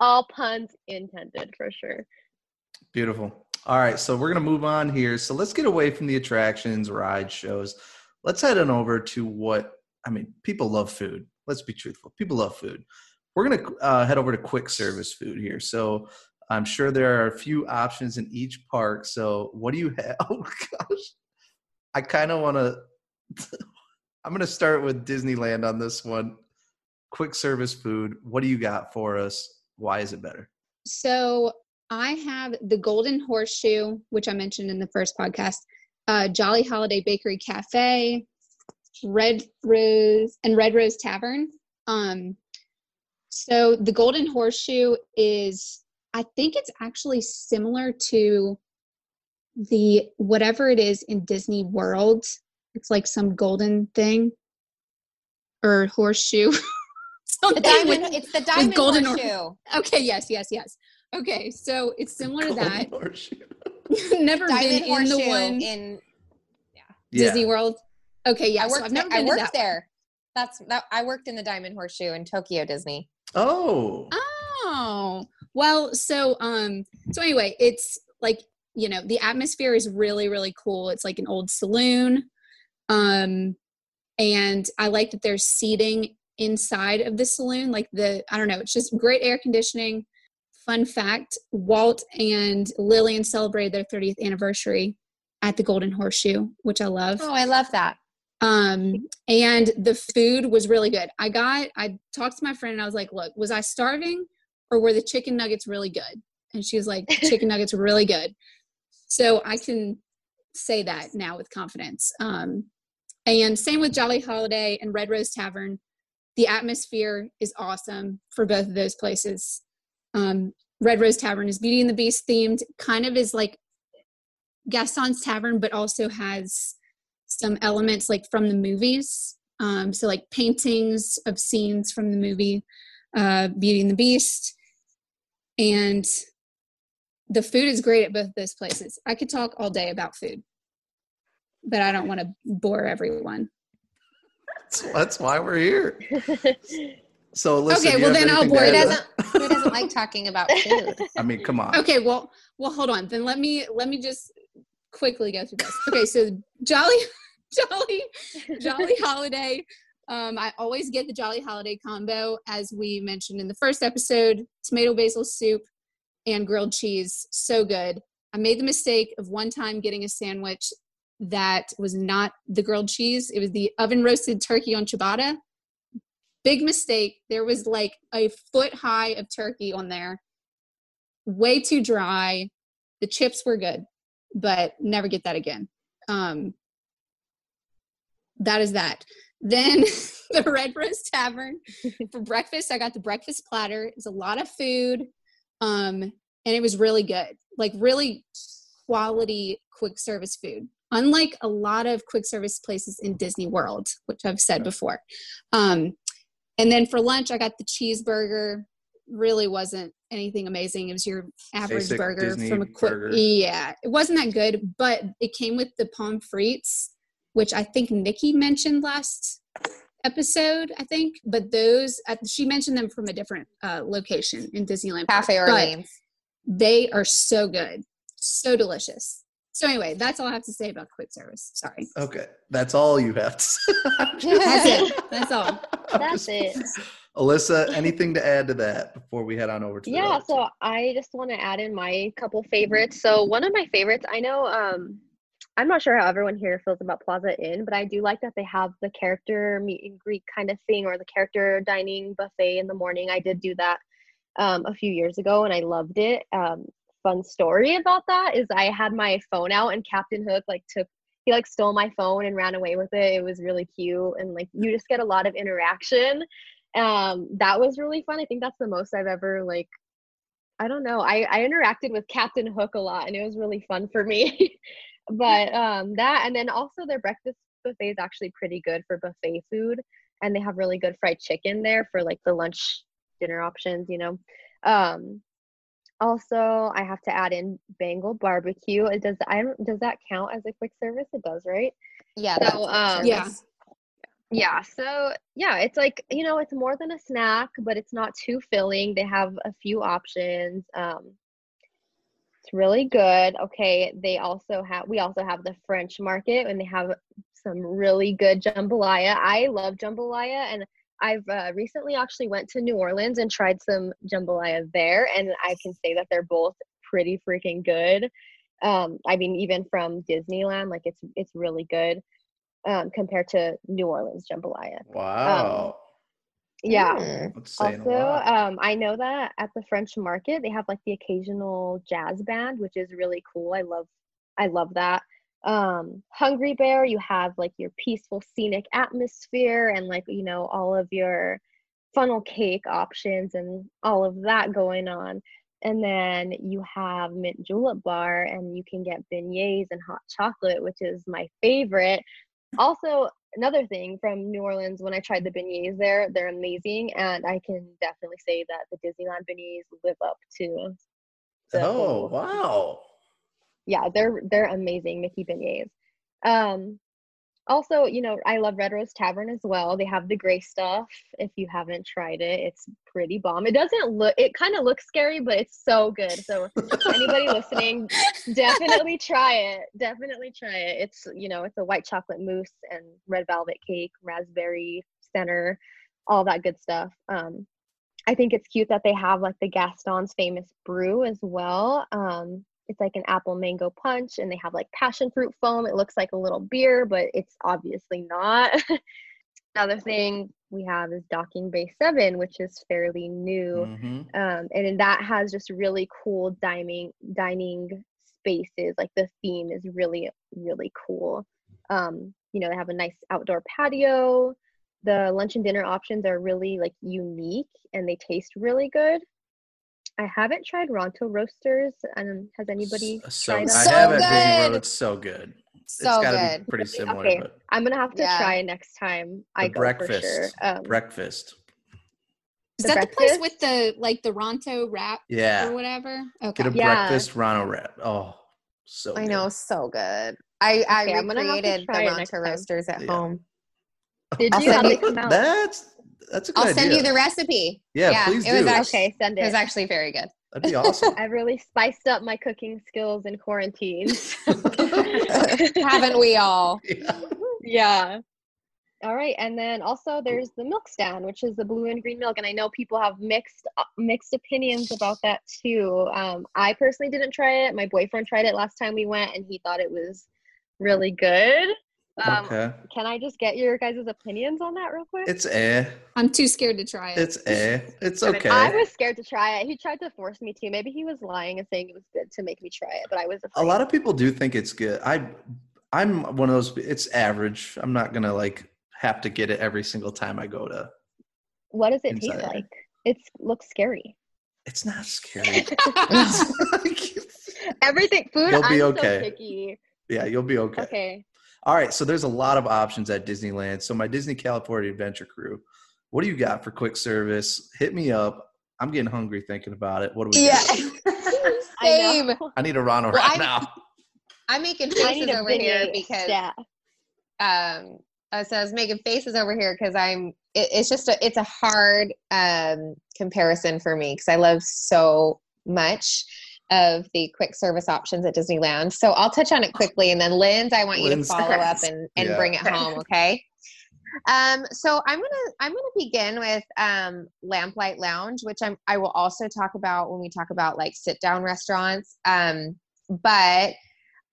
all puns intended for sure. Beautiful. All right, so we're going to move on here. So let's get away from the attractions, ride shows. Let's head on over to what, I mean, people love food. Let's be truthful. People love food. We're going to uh, head over to quick service food here. So I'm sure there are a few options in each park. So what do you have? Oh, gosh. I kind of want to – I'm going to start with Disneyland on this one. Quick service food. What do you got for us? Why is it better? So – I have the Golden Horseshoe, which I mentioned in the first podcast, uh, Jolly Holiday Bakery Cafe, Red Rose, and Red Rose Tavern. Um, So the Golden Horseshoe is, I think it's actually similar to the, whatever it is in Disney World. It's like some golden thing or horseshoe. The diamond, with, it's the diamond golden horseshoe. Or, okay, yes, yes, yes. Okay, so it's similar golden to that. Horseshoe. Never diamond been in the one in yeah. Disney yeah. World. Okay, yes. I worked, so I've never been I worked to that there. One. That's that. I worked in the Diamond Horseshoe in Tokyo Disney. Oh. Oh. Well, so um, so anyway, it's like, you know, the atmosphere is really, really cool. It's like an old saloon, um, and I like that there's seating inside of the saloon. Like the, I don't know, it's just great air conditioning. Fun fact, Walt and Lillian celebrated their thirtieth anniversary at the Golden Horseshoe, which I love. Oh, I love that. Um, and the food was really good. I got, I talked to my friend and I was like, look, was I starving or were the chicken nuggets really good? And she was like, chicken nuggets were really good. So I can say that now with confidence. Um, and same with Jolly Holiday and Red Rose Tavern. The atmosphere is awesome for both of those places. Um, Red Rose Tavern is Beauty and the Beast themed, kind of is like Gaston's Tavern, but also has some elements like from the movies. Um, so like paintings of scenes from the movie, uh, Beauty and the Beast. And the food is great at both of those places. I could talk all day about food, but I don't want to bore everyone. That's, that's why we're here. So listen, okay, well then I'll bore. Who doesn't, who doesn't like talking about food? I mean, come on. Okay, well, well, hold on. Then let me let me just quickly go through this. Okay, so Jolly, Jolly, Jolly Holiday. Um, I always get the Jolly Holiday combo, as we mentioned in the first episode: tomato basil soup and grilled cheese. So good. I made the mistake of one time getting a sandwich that was not the grilled cheese; it was the oven roasted turkey on ciabatta. Big mistake. There was like a foot high of turkey on there. Way too dry. The chips were good, but never get that again. Um, that is that. Then the Red Rose Tavern for breakfast. I got the breakfast platter. It was a lot of food. Um, and it was really good. Like really quality quick service food. Unlike a lot of quick service places in Disney World, which I've said before. Um, And then for lunch, I got the cheeseburger. Really wasn't anything amazing. It was your average Basic burger Disney from a quick. Yeah, it wasn't that good, but it came with the pommes frites, which I think Nikki mentioned last episode, I think. But those, she mentioned them from a different uh, location in Disneyland. Cafe Orleans. They are so good. So delicious. So anyway, that's all I have to say about quick service. Sorry. Okay. That's all you have to say. That's it. That's all. That's it. Alyssa, anything to add to that before we head on over to the Yeah, road? So I just want to add in my couple favorites. So one of my favorites, I know, um, I'm not sure how everyone here feels about Plaza Inn, but I do like that they have the character meet and greet kind of thing or the character dining buffet in the morning. I did do that um, a few years ago and I loved it. Um, fun story about that is I had my phone out and Captain Hook like took he like stole my phone and ran away with it. It was really cute and like you just get a lot of interaction. Um that was really fun. I think that's the most I've ever like I don't know. I I interacted with Captain Hook a lot and it was really fun for me. But um that and then also their breakfast buffet is actually pretty good for buffet food and they have really good fried chicken there for like the lunch dinner options, you know. Um Also, I have to add in Bengal barbecue. It does. I don't, does that count as a quick service? It does, right? Yeah. So, um, yeah. Yeah. So yeah, it's like, you know, it's more than a snack, but it's not too filling. They have a few options. Um, it's really good. Okay. They also have. We also have the French market, and they have some really good jambalaya. I love jambalaya, and. I've uh, recently actually went to New Orleans and tried some jambalaya there, and I can say that they're both pretty freaking good. Um, I mean, even from Disneyland, like it's it's really good um, compared to New Orleans jambalaya. Wow. Um, yeah. Mm, that's saying a lot. Also, um, I know that at the French Market they have like the occasional jazz band, which is really cool. I love, I love that. Um, Hungry Bear, you have like your peaceful scenic atmosphere and like, you know, all of your funnel cake options and all of that going on. And then you have mint julep bar, and you can get beignets and hot chocolate, which is my favorite. Also, another thing from New Orleans, when I tried the beignets there, they're amazing. And I can definitely say that the Disneyland beignets live up to. The, oh, wow. Yeah, they're they're amazing, Mickey beignets. Um, also, you know, I love Red Rose Tavern as well. They have the gray stuff. If you haven't tried it, it's pretty bomb. It doesn't look, it kind of looks scary, but it's so good. So anybody listening, definitely try it. Definitely try it. It's, you know, it's a white chocolate mousse and red velvet cake, raspberry center, all that good stuff. Um, I think it's cute that they have like the Gaston's Famous Brew as well. Um, It's like an apple mango punch, and they have like passion fruit foam. It looks like a little beer, but it's obviously not. Another thing we have is Docking Bay seven, which is fairly new. Mm-hmm. Um, and that has just really cool dining, dining spaces. Like the theme is really, really cool. Um, you know, they have a nice outdoor patio. The lunch and dinner options are really like unique, and they taste really good. I haven't tried Ronto Roasters. Um, has anybody so, tried them? So I have good. At Disney World. It's so good. So it's gotta good. Be pretty similar. Okay. But I'm gonna have to yeah. try next time. The I go breakfast. For sure. um, breakfast. Is the that breakfast? The place with the like the Ronto wrap? Yeah. Or whatever. Okay. Get a yeah. breakfast Ronto wrap. Oh, so. I good. know, so good. I I okay, recreated the Ronto Roasters at yeah. home. Did you? How did it come out? That's. That's a good I'll idea. send you the recipe. Yeah, yeah please do. It was actually, okay, send it. It was actually very good. That'd be awesome. I really spiced up my cooking skills in quarantine. Haven't we all? Yeah. yeah. All right, and then also there's the milk stand, which is the blue and green milk, and I know people have mixed uh, mixed opinions about that too. Um, I personally didn't try it. My boyfriend tried it last time we went, and he thought it was really good. Um, okay. Can I just get your guys' opinions on that real quick? It's eh. I'm too scared to try it. It's eh. It's okay. I was scared to try it. He tried to force me to. Maybe he was lying and saying it was good to make me try it, but I was afraid. A lot of people do think it's good. I, I'm one of those. It's average. I'm not gonna like have to get it every single time I go to. What does it taste like? It looks scary. It's not scary. Everything food. You'll be I'm okay. So picky. Yeah, you'll be okay. Okay. All right, so there's a lot of options at Disneyland. So my Disney California Adventure crew, what do you got for quick service? Hit me up. I'm getting hungry thinking about it. What do we yeah. do? Same. I, I need a Ronto right well, now. I'm making faces over here because yeah. um, so I was making faces over here because I'm. It, it's just a. It's a hard um, comparison for me because I love so much of the quick service options at Disneyland. So I'll touch on it quickly. And then Linz, I want you Linz to follow up and, and yeah. bring it home. Okay. Um, so I'm going to, I'm going to begin with um, Lamplight Lounge, which I'm, I will also talk about when we talk about like sit down restaurants. Um, but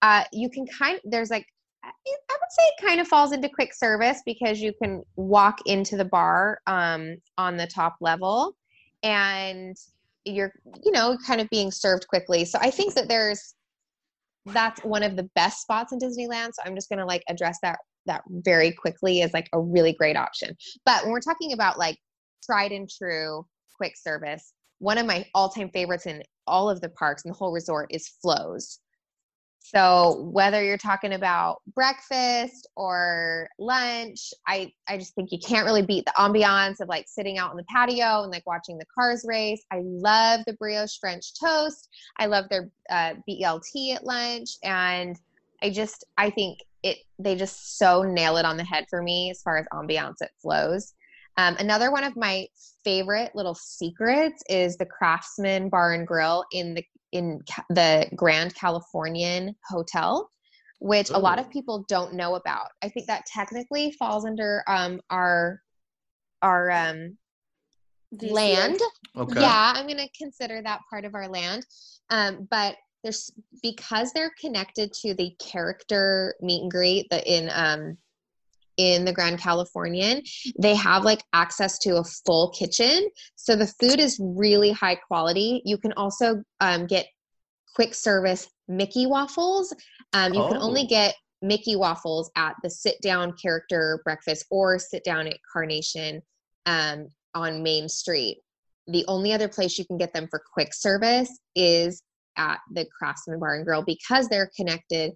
uh, you can kind of, there's like, I would say it kind of falls into quick service because you can walk into the bar um, on the top level and you're, you know, kind of being served quickly. So I think that there's, that's one of the best spots in Disneyland. So I'm just going to like address that, that very quickly as like a really great option. But when we're talking about like tried and true quick service, one of my all time favorites in all of the parks and the whole resort is Flo's. So whether you're talking about breakfast or lunch, I, I just think you can't really beat the ambiance of like sitting out on the patio and like watching the cars race. I love the brioche French toast. I love their uh, B L T at lunch. And I just, I think it, they just so nail it on the head for me as far as ambiance at Flo's. Um, another one of my favorite little secrets is the Craftsman Bar and Grill in the in ca- the Grand Californian Hotel, which Ooh. a lot of people don't know about. I think that technically falls under um, our our um, land. Okay. Yeah, I'm going to consider that part of our land. Um, but there's because they're connected to the character meet and greet the, in um, in the Grand Californian, they have like access to a full kitchen. So the food is really high quality. You can also um, get quick service Mickey waffles. Um, you oh. can only get Mickey waffles at the sit down character breakfast or sit down at Carnation um, on Main Street. The only other place you can get them for quick service is at the Craftsman Bar and Grill, because they're connected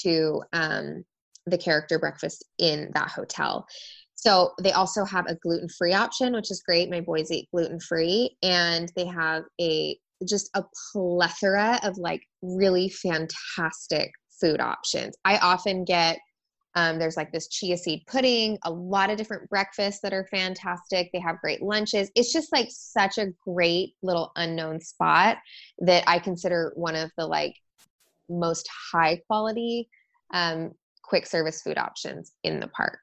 to um, the character breakfast in that hotel. So they also have a gluten-free option, which is great. My boys eat gluten-free, and they have a just a plethora of like really fantastic food options. I often get um, there's like this chia seed pudding, a lot of different breakfasts that are fantastic. They have great lunches. It's just like such a great little unknown spot that I consider one of the like most high quality um, quick service food options in the park.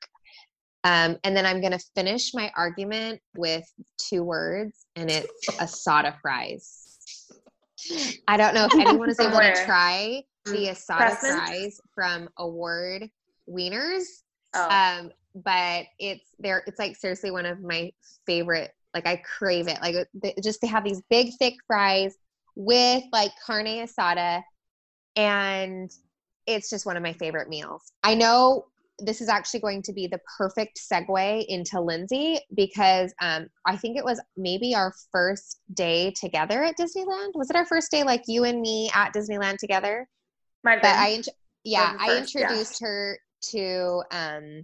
Um, and then I'm going to finish my argument with two words, and it's asada fries. I don't know if anyone is able to try the asada Preston? fries from Award Wieners, oh. um, but it's there. It's like seriously one of my favorite. Like I crave it. Like they, just they have these big thick fries with like carne asada, and it's just one of my favorite meals. I know. This is actually going to be the perfect segue into Lindsay, because um, I think it was maybe our first day together at Disneyland. Was it our first day, like you and me at Disneyland together? My but I, yeah, I first, introduced yeah. her to um,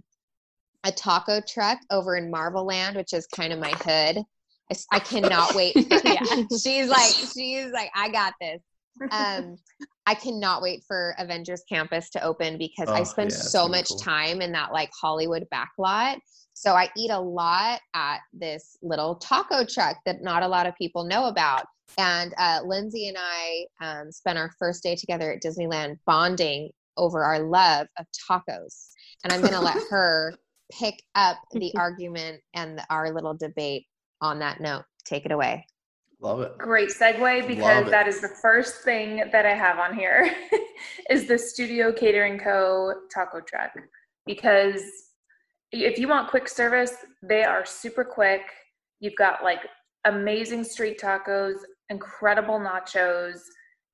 a taco truck over in Marvel Land, which is kind of my hood. I, I cannot wait. she's like, she's like, I got this. um, I cannot wait for Avengers Campus to open, because oh, I spend yeah, so much cool. time in that like Hollywood backlot. So I eat a lot at this little taco truck that not a lot of people know about. And uh, Lindsay and I um, spent our first day together at Disneyland bonding over our love of tacos. And I'm going to let her pick up the argument and the, our little debate on that note. Take it away. Love it. Great segue, because that is the first thing that I have on here is the Studio Catering Co. taco truck. Because if you want quick service, they are super quick. You've got like amazing street tacos, incredible nachos,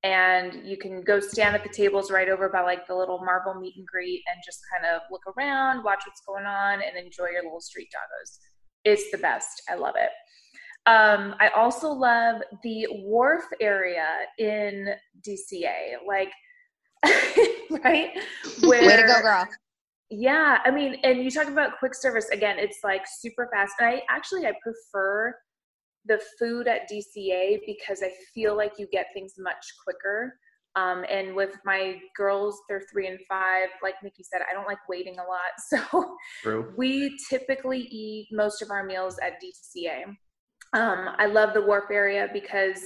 and you can go stand at the tables right over by like the little Marvel meet and greet and just kind of look around, watch what's going on, and enjoy your little street tacos. It's the best. I love it. Um, I also love the wharf area in D C A, like, right? Where, way to go, girl. Yeah. I mean, and you talk about quick service again, it's like super fast. And I actually, I prefer the food at D C A because I feel like you get things much quicker. Um, and with my girls, they're three and five, like Nikki said, I don't like waiting a lot. So True. We typically eat most of our meals at D C A. Um, I love the Wharf area because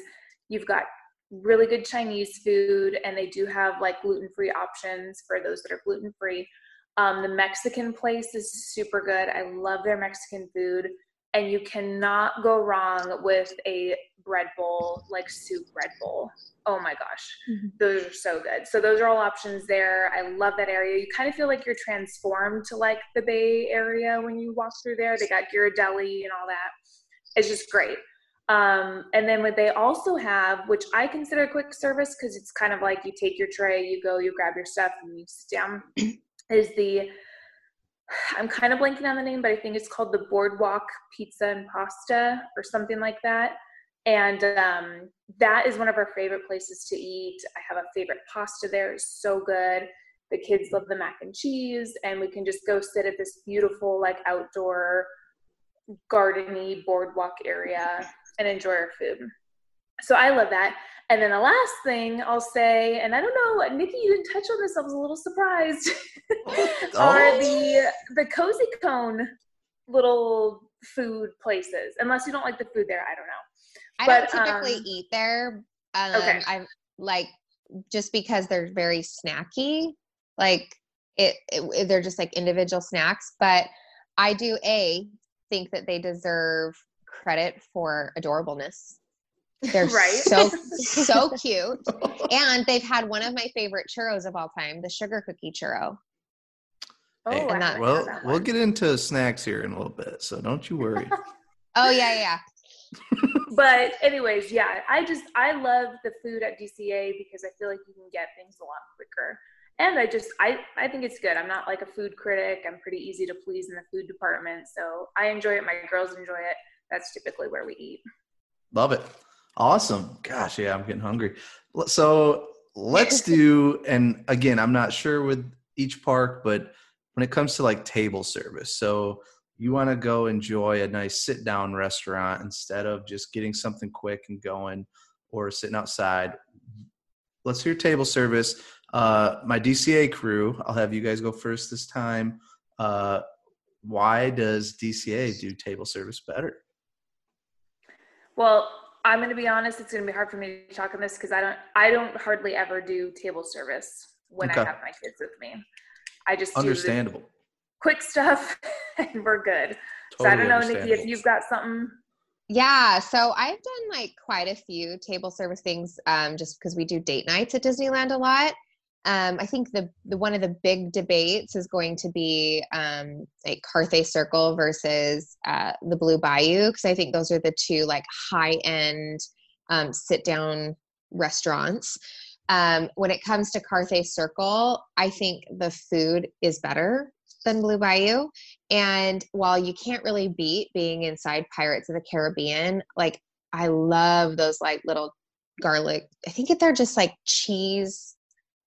you've got really good Chinese food, and they do have like gluten-free options for those that are gluten-free. Um, the Mexican place is super good. I love their Mexican food, and you cannot go wrong with a bread bowl, like soup bread bowl. Oh my gosh. Mm-hmm. Those are so good. So those are all options there. I love that area. You kind of feel like you're transformed to like the Bay Area when you walk through there. They got Ghirardelli and all that. It's just great. Um, and then what they also have, which I consider quick service because it's kind of like you take your tray, you go, you grab your stuff, and you sit down, is the, I'm kind of blanking on the name, but I think it's called the Boardwalk Pizza and Pasta or something like that. And um, that is one of our favorite places to eat. I have a favorite pasta there. It's so good. The kids love the mac and cheese, and we can just go sit at this beautiful like outdoor gardeny boardwalk area and enjoy our food. So I love that. And then the last thing I'll say, and I don't know, Nikki, you didn't touch on this. I was a little surprised. oh. Are the the cozy cone little food places? Unless you don't like the food there, I don't know. I but, don't typically um, eat there. Um, okay, I'm like just because they're very snacky. Like it, it, they're just like individual snacks. But I do a. think that they deserve credit for adorableness. They're right? so so cute, and they've had one of my favorite churros of all time, the sugar cookie churro. Oh, hey, and that, well, that we'll get into snacks here in a little bit, so don't you worry. oh yeah, yeah. But anyways, yeah, I just I love the food at D C A because I feel like you can get things a lot quicker. And I just, I, I think it's good. I'm not like a food critic. I'm pretty easy to please in the food department. So I enjoy it. My girls enjoy it. that's typically where we eat. Love it. Awesome. Gosh, yeah, I'm getting hungry. So let's do, and again, I'm not sure with each park, but when it comes to like table service, so you want to go enjoy a nice sit down restaurant instead of just getting something quick and going or sitting outside. Let's hear table service. Uh, my D C A crew, I'll have you guys go first this time. Uh, why does D C A do table service better? Well, I'm going to be honest, it's going to be hard for me to talk on this because I don't, I don't hardly ever do table service when okay. I have my kids with me. I just understandable. Do quick stuff and we're good. Totally so I don't know, Nikki, if you've got something. Yeah, so I've done like quite a few table service things um, just because we do date nights at Disneyland a lot. Um, I think the, the one of the big debates is going to be um, like Carthay Circle versus uh, the Blue Bayou, because I think those are the two like high-end um, sit-down restaurants. Um, when it comes to Carthay Circle, I think the food is better than Blue Bayou. And while you can't really beat being inside Pirates of the Caribbean, like I love those like little garlic, I think they're just like cheese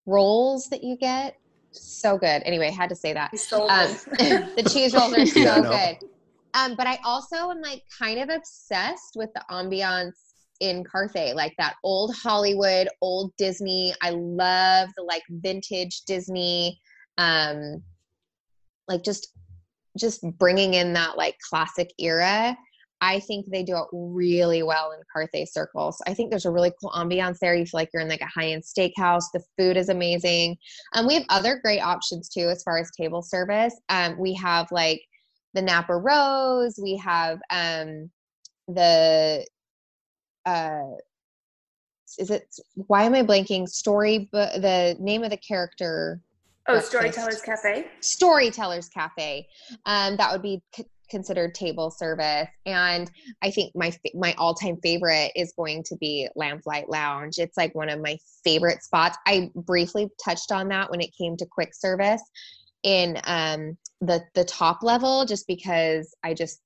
rolls that you get. So good. Anyway, I had to say that. Um, the cheese rolls are so yeah, no. good. Um, but I also am like kind of obsessed with the ambiance in Carthay, like that old Hollywood, old Disney. I love the like vintage Disney, um, like just, just bringing in that like classic era. I think they do it really well in Carthay Circle. So I think there's a really cool ambiance there. You feel like you're in like a high-end steakhouse. The food is amazing. Um, we have other great options too, as far as table service. Um, we have like the Napa Rose. We have um, the, uh, is it, why am I blanking? Story, the name of the character. Oh, Storytellers Cafe? Storytellers Cafe. Um, that would be c- considered table service. And I think my fa- my all-time favorite is going to be Lamplight Lounge. It's like one of my favorite spots. I briefly touched on that when it came to quick service in um, the the top level, just because I just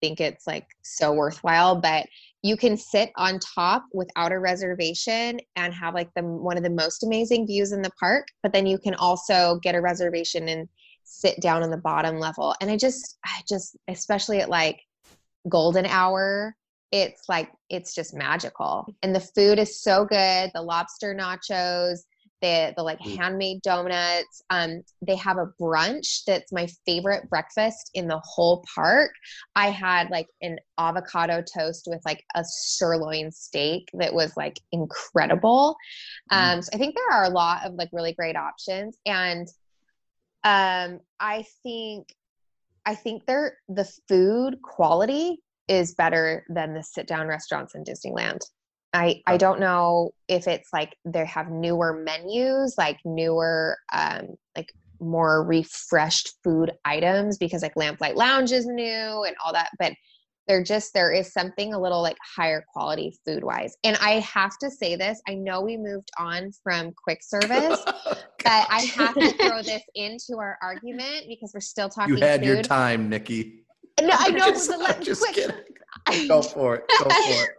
think it's like so worthwhile. But you can sit on top without a reservation and have like the one of the most amazing views in the park, but then you can also get a reservation and sit down on the bottom level. And I just, I just, especially at like golden hour, it's like, it's just magical. And the food is so good. The lobster nachos, the, the like handmade donuts. Um, they have a brunch that's my favorite breakfast in the whole park. I had like an avocado toast with like a sirloin steak that was like incredible. Um, so I think there are a lot of like really great options. And um, I think, I think they're, the food quality is better than the sit down restaurants in Disneyland. I, I don't know if it's like they have newer menus, like newer, um, like more refreshed food items, because like Lamplight Lounge is new and all that, but they're just, there is something a little like higher quality food wise. And I have to say this, I know we moved on from quick service, but I have to throw this into our argument because we're still talking food. You had food. Your time, Nikki. No, I know. Just, but let, just quick. Kidding. Go for it. Go for it.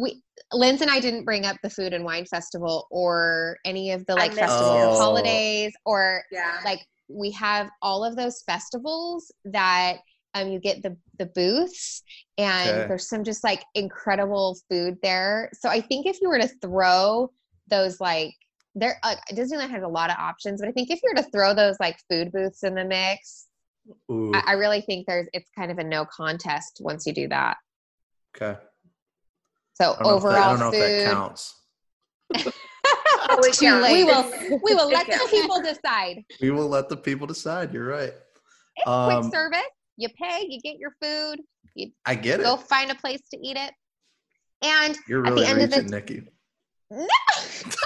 We, Linz and I didn't bring up the food and wine festival or any of the like festival oh. holidays or yeah. like we have all of those festivals that um, you get the, the booths and okay. there's some just like incredible food there. So I think if you were to throw those like there, uh, Disneyland has a lot of options, but I think if you were to throw those like food booths in the mix, I, I really think there's, it's kind of a no contest once you do that. Okay. So overall, I don't know, overall if, that, I don't know food. If that counts. Too late. We will, we will let the people decide. We will let the people decide. You're right. It's um, quick service. You pay, you get your food. You I get it. Go find a place to eat it. And you're really at the end reaching, of the Nikki. No,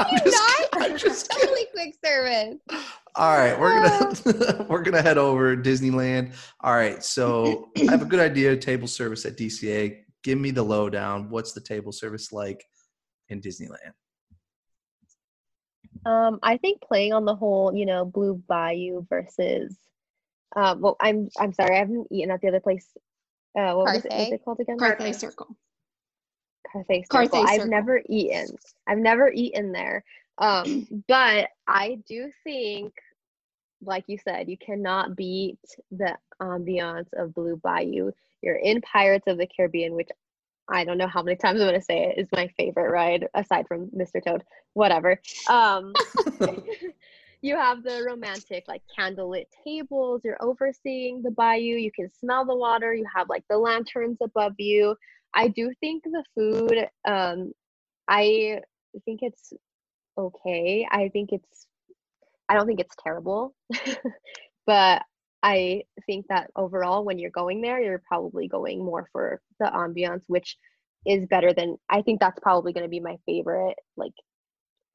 I'm you're just, not. I'm just totally quick service. All right, we're oh. gonna we're gonna head over to Disneyland. All right, so I have a good idea of table service at D C A. Give me the lowdown. What's the table service like in Disneyland? Um, I think playing on the whole, you know, Blue Bayou versus, uh, well, I'm I'm sorry, I haven't eaten at the other place uh, what Carthay. was it, was it called again? Carthay Circle. Carthay Circle. Carthay Circle. I've never eaten. I've never eaten there. Um, but I do think, like you said, you cannot beat the ambiance of Blue Bayou. You're in Pirates of the Caribbean, which I don't know how many times I'm going to say it, is my favorite ride, aside from Mister Toad, whatever. Um, you have the romantic, like, candlelit tables. You're overseeing the bayou. You can smell the water. You have, like, the lanterns above you. I do think the food, um, I think it's okay. I think it's, I don't think it's terrible, but I think that overall, when you're going there, you're probably going more for the ambiance, which is better than, I think that's probably going to be my favorite, like,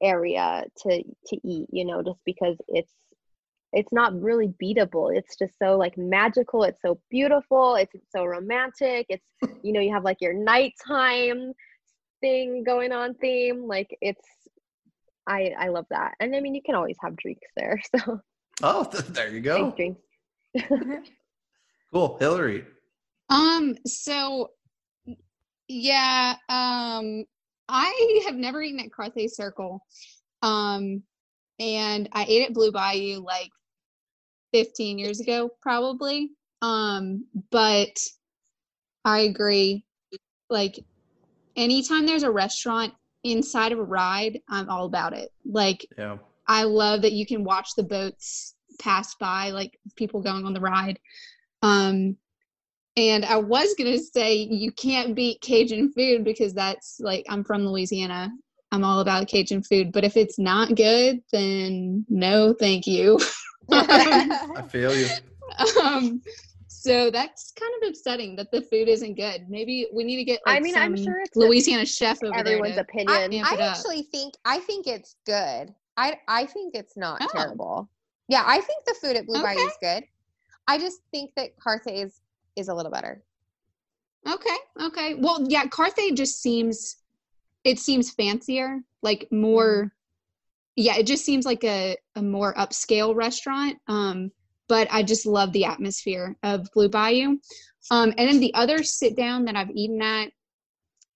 area to, to eat, you know, just because it's, it's not really beatable. It's just so, like, magical. It's so beautiful. It's so romantic. It's, you know, you have, like, your nighttime thing going on theme. Like, it's, I, I love that. And I mean, you can always have drinks there. So. Oh, th- there you go. Drinks. Cool. Hillary. Um, so yeah, um, I have never eaten at Carthay Circle. Um, and I ate at Blue Bayou like fifteen years ago, probably. Um, but I agree. Like, anytime there's a restaurant inside of a ride, I'm all about it. Like, yeah. I love that you can watch the boats pass by, like, people going on the ride. Um, and I was going to say you can't beat Cajun food, because that's, like, I'm from Louisiana. I'm all about Cajun food, but if it's not good, then no, thank you. I feel you. Um, so that's kind of upsetting that the food isn't good. Maybe we need to get, like, I mean, some I'm sure it's Louisiana a, chef over everyone's there. Everyone's opinion. I, I actually think, I think it's good. I, I think it's not oh. terrible. Yeah, I think the food at Blue okay. Bayou is good. I just think that Carthay is, is a little better. Okay, okay. Well, yeah, Carthay just seems, it seems fancier, like more, yeah, it just seems like a, a more upscale restaurant. Um, but I just love the atmosphere of Blue Bayou. Um, and then the other sit down that I've eaten at,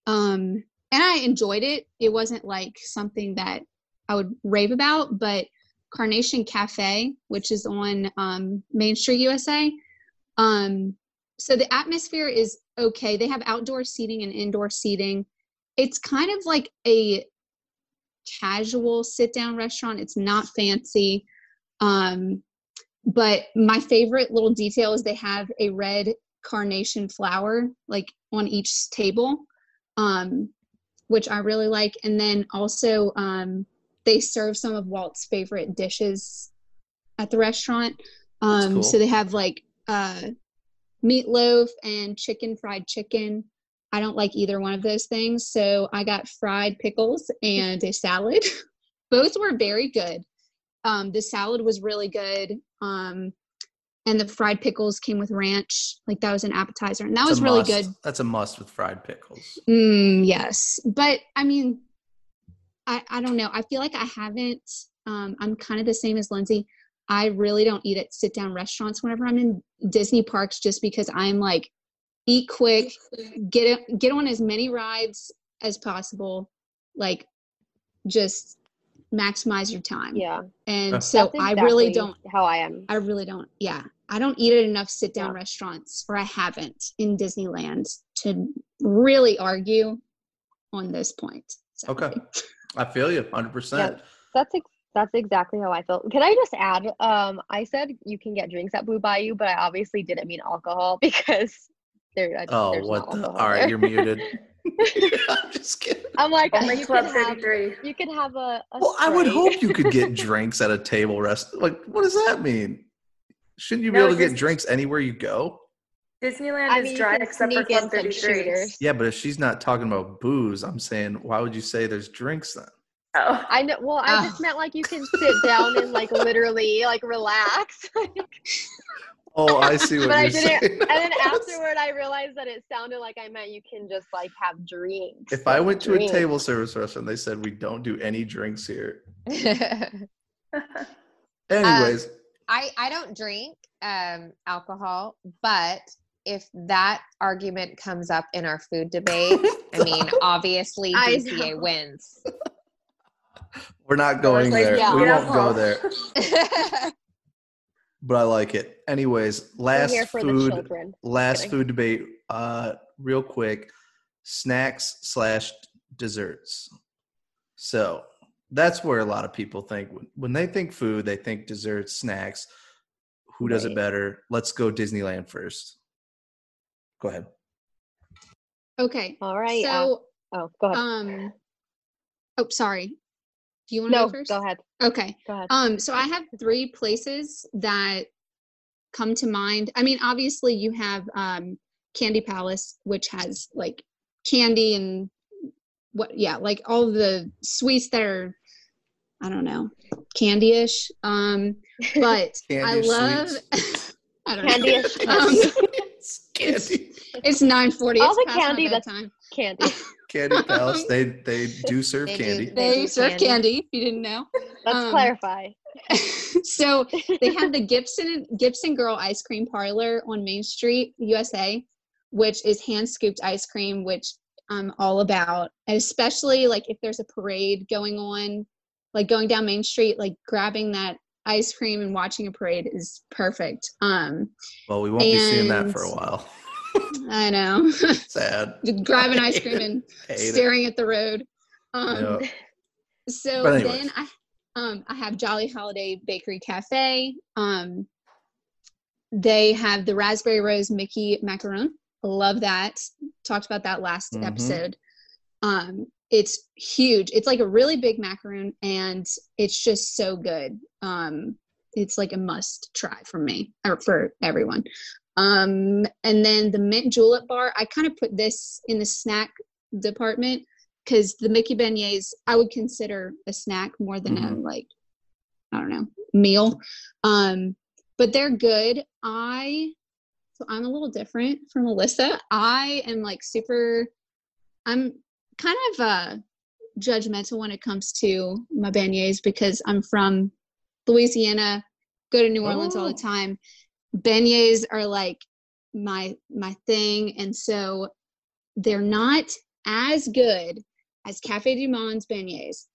um, and I enjoyed it. It wasn't like something that I would rave about, but Carnation Cafe, which is on um, Main Street U S A. Um, so the atmosphere is okay. They have outdoor seating and indoor seating. It's kind of like a casual sit-down restaurant. It's not fancy. Um, but my favorite little detail is they have a red carnation flower, like, on each table, um, which I really like. And then also... Um, they serve some of Walt's favorite dishes at the restaurant. Um, cool. So they have, like, uh, meatloaf and chicken, fried chicken. I don't like either one of those things. So I got fried pickles and a salad. Both were very good. Um, the salad was really good. Um, and the fried pickles came with ranch. Like, that was an appetizer. And that That's was really must. good. That's a must with fried pickles. Mm, yes. But, I mean... I, I don't know. I feel like I haven't, um, I'm kind of the same as Lindsay. I really don't eat at sit down restaurants whenever I'm in Disney parks, just because I'm like, eat quick, get get on as many rides as possible. Like, just maximize your time. Yeah. And That's so exactly I really don't, how I am. I really don't. Yeah. I don't eat at enough sit down yeah. restaurants, or I haven't in Disneyland, to really argue on this point. So. Okay. I feel you one hundred percent. Yeah, that's ex- that's exactly how I felt. Can I just add, um, I said you can get drinks at Blue Bayou, but I obviously didn't mean alcohol, because there, I, oh, there's what the, all right, there. You're muted. I'm just kidding. I'm like, Only you, Club can thirty-three. Have, you can have a, a Well, spray. I would hope you could get drinks at a table rest. Like, what does that mean? Shouldn't you be no, able to get drinks anywhere you go? Disneyland I is mean, dry except for Club thirty-three. Yeah, but if she's not talking about booze, I'm saying, why would you say there's drinks then? Oh, I know. Well, I oh. just meant like you can sit down and like literally like relax. Oh, I see what but you're I saying. It, and then afterward, I realized that it sounded like I meant you can just like have drinks. If I went drinks. to a table service restaurant, they said we don't do any drinks here. Anyways, um, I I don't drink um alcohol, but if that argument comes up in our food debate, I mean, obviously D C A wins. We're not going like, there. Yeah, we won't go there. But I like it. Anyways, last food, last food debate, uh, real quick, snacks slash desserts. So that's where a lot of people think. When they think food, they think desserts, snacks. Who does right. it better? Let's go Disneyland first. Go ahead. Okay. All right. So, uh, oh, go ahead. Um, oh, sorry. Do you want to no, go first? No, go ahead. Okay. Go ahead. Um, so I have three places that come to mind. I mean, obviously you have um, Candy Palace, which has like candy and what, yeah, like all the sweets that are, I don't know, candy-ish. Um, but I love, I don't candy-ish. know. Um, it's candy. It's nine forty. All it's the candy that's time. Candy. Candy Palace. They they do serve they candy. Do, they, they do serve candy. candy, if you didn't know. Let's um, clarify. So they have the Gibson Gibson Girl Ice Cream Parlor on Main Street, U S A, which is hand-scooped ice cream, which I'm all about. And especially like if there's a parade going on, like going down Main Street, like grabbing that ice cream and watching a parade is perfect. Um, well, we won't and, be seeing that for a while. I know. Sad. Grabbing ice cream and staring it. at the road. Um, yep. So then I um, I have Jolly Holiday Bakery Cafe. Um, they have the Raspberry Rose Mickey Macaron. Love that. Talked about that last mm-hmm. episode. Um, it's huge. It's like a really big macaron, and it's just so good. Um, it's like a must try for me, or for everyone. Um, and then the mint julep bar, I kind of put this in the snack department because the Mickey beignets, I would consider a snack more than mm-hmm. a, like, I don't know, meal. Um, but they're good. I, so I'm a little different from Alyssa. I am like super, I'm kind of, uh, judgmental when it comes to my beignets because I'm from Louisiana, go to New Orleans oh. all the time. Beignets are like my my thing, and so they're not as good as Cafe Du Monde's beignets,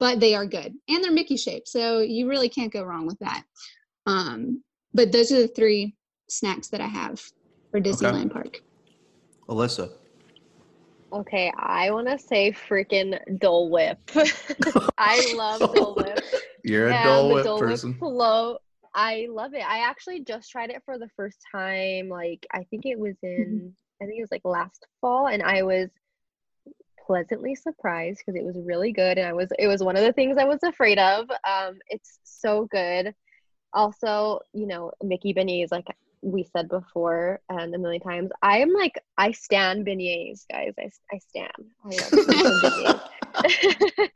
but they are good, and they're Mickey shaped, so you really can't go wrong with that. Um, but those are the three snacks that I have for Disneyland okay. Park. Alyssa. Okay, I want to say freaking Dole Whip. I love Dole Whip. You're a Dole Whip Dole person. Whip I love it. I actually just tried it for the first time. Like, I think it was in, I think it was like last fall, and I was pleasantly surprised because it was really good. And I was, it was one of the things I was afraid of. Um, it's so good. Also, you know, Mickey beignets, like we said before and a million times, I am like, I stan beignets, guys. I, I stan. I love beignets.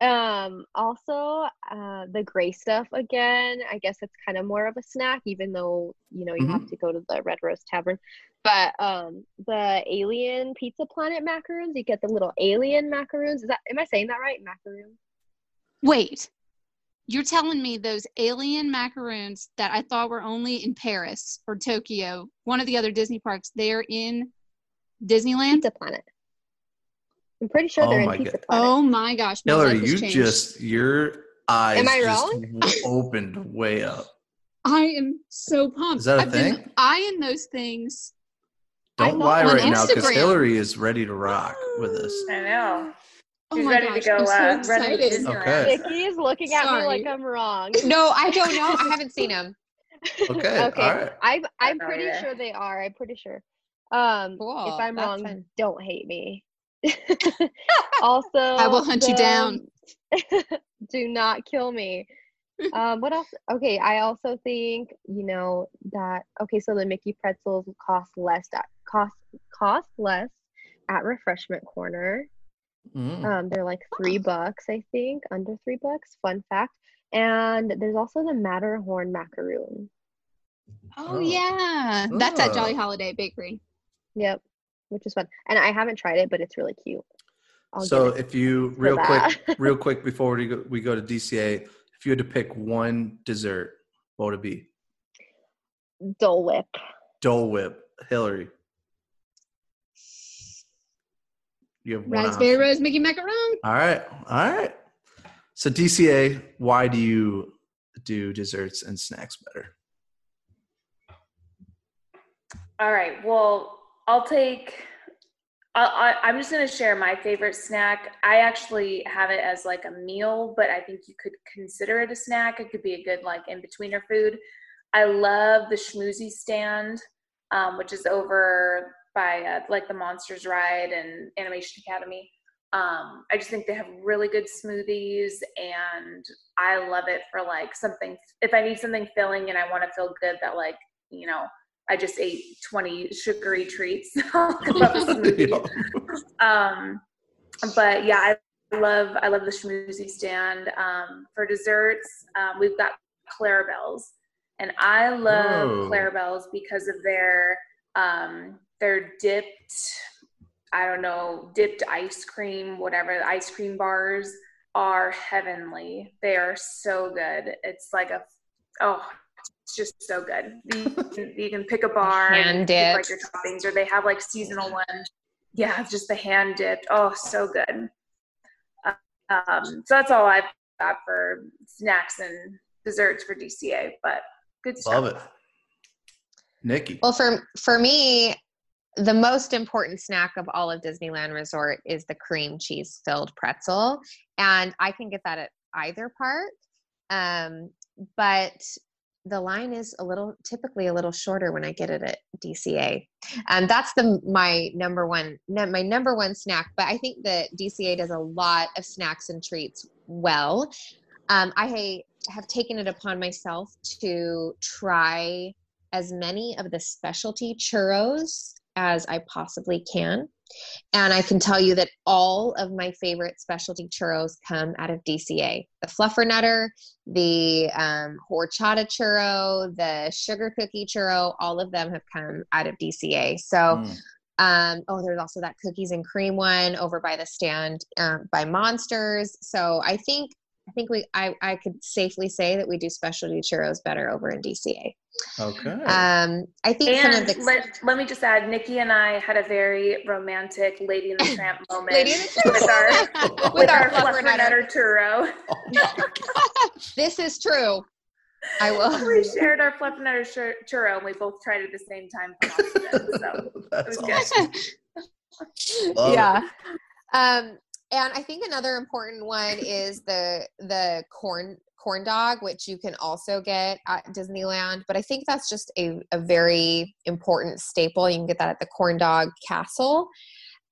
Um, also, uh, the gray stuff, again, I guess it's kind of more of a snack, even though, you know, you mm-hmm. have to go to the Red Rose Tavern, but, um, the alien Pizza Planet macaroons, you get the little alien macaroons. Is that, am I saying that right? Macaroon? Wait, you're telling me those alien macaroons that I thought were only in Paris or Tokyo, one of the other Disney parks, they're in Disneyland? Pizza Planet. I'm pretty sure oh they're in Pizza God. Planet. Oh my gosh. My Hillary, you changed. Just, your eyes Am I just opened way up. I am so pumped. Is that a I've thing? Been eyeing those things. Don't lie right Instagram. now because Hillary is ready to rock with us. I know. She's oh ready gosh, to go I'm so uh, ready to okay. Nikki is looking at Sorry. me like I'm wrong. No, I don't know. I haven't seen them. Okay. Okay. All right. I'm, I'm pretty oh, yeah. sure they are. I'm pretty sure. Um, cool. If I'm That's wrong, fun. don't hate me. Also, I will hunt the, you down. Do not kill me. Um, what else? Okay, I also think you know that. Okay, so the Mickey pretzels cost less. At, cost cost less at Refreshment Corner. Mm. Um, they're like three bucks, I think, under three bucks. Fun fact. And there's also the Matterhorn macaroon. Oh, oh. yeah, Ooh. That's at Jolly Holiday Bakery. Yep. Which is fun. And I haven't tried it, but it's really cute. I'll so if you, real quick, real quick before we go, we go to D C A, if you had to pick one dessert, what would it be? Dole Whip. Dole Whip. Hillary. You have one Raspberry option. Rose Mickey Macaron. All right. All right. So D C A, why do you do desserts and snacks better? All right. Well, I'll take I, I, I'm just going to share my favorite snack. I actually have it as like a meal, but I think you could consider it a snack. It could be a good like in-betweener food. I love the Schmoozy Stand, um, which is over by uh, like the Monsters Ride and Animation Academy. Um, I just think they have really good smoothies, and I love it for like something. If I need something filling and I want to feel good that like, you know, I just ate twenty sugary treats. yeah. Um, but yeah, I love, I love the Schmoozy Stand. Um, for desserts, um, we've got Clarabelle's, and I love oh. Clarabelle's because of their, um, their dipped, I don't know, dipped ice cream, whatever. The ice cream bars are heavenly. They are so good. It's like a, oh, it's just so good. You can, you can pick a bar hand and dip like your toppings, or they have like seasonal ones. Yeah, just the hand dipped. Oh, so good. Um, so that's all I've got for snacks and desserts for D C A. But good stuff. Love it, Nikki. Well, for for me, the most important snack of all of Disneyland Resort is the cream cheese filled pretzel, and I can get that at either park. Um, but the line is a little, typically a little shorter when I get it at D C A. Um, that's the, my number one, my number one snack, but I think that D C A does a lot of snacks and treats well. Um, I have taken it upon myself to try as many of the specialty churros as I possibly can. And I can tell you that all of my favorite specialty churros come out of D C A. The Fluffernutter, the um, horchata churro, the sugar cookie churro, all of them have come out of D C A. So, mm. um, oh, there's also that cookies and cream one over by the stand um, by Monsters. So I think I think we I, I could safely say that we do specialty churros better over in D C A. Okay. Um, I think and kind of the- let, let me just add, Nikki and I had a very romantic Lady and the Tramp moment Lady and the Tramp. with our with, with our Fluffernutter churro. Oh this is true. I will. We shared our Fluffernutter chur- churro, and we both tried it at the same time. For Austin, so That's it was awesome. Good. Love yeah. It. Um, and I think another important one is the the corn. corn dog, which you can also get at Disneyland, but I think that's just a, a very important staple. You can get that at the Corn Dog Castle.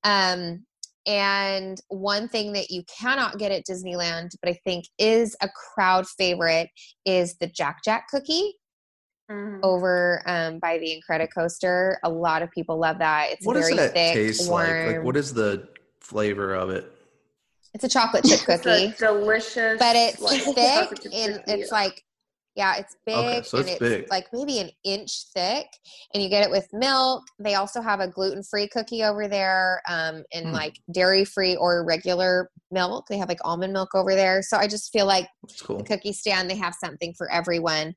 Um, and one thing that you cannot get at Disneyland, but I think is a crowd favorite, is the Jack Jack cookie mm. over um, by the Incredicoaster. A lot of people love that. It's what very does that thick, taste warm. Like? Like, what is the flavor of it? It's a chocolate chip cookie. It's delicious. But it's like, thick and it's like, yeah, it's big. Okay, so it's and it's big. Like maybe an inch thick. And you get it with milk. They also have a gluten-free cookie over there um, and mm. like dairy-free or regular milk. They have like almond milk over there. So I just feel like cool. The cookie stand, they have something for everyone.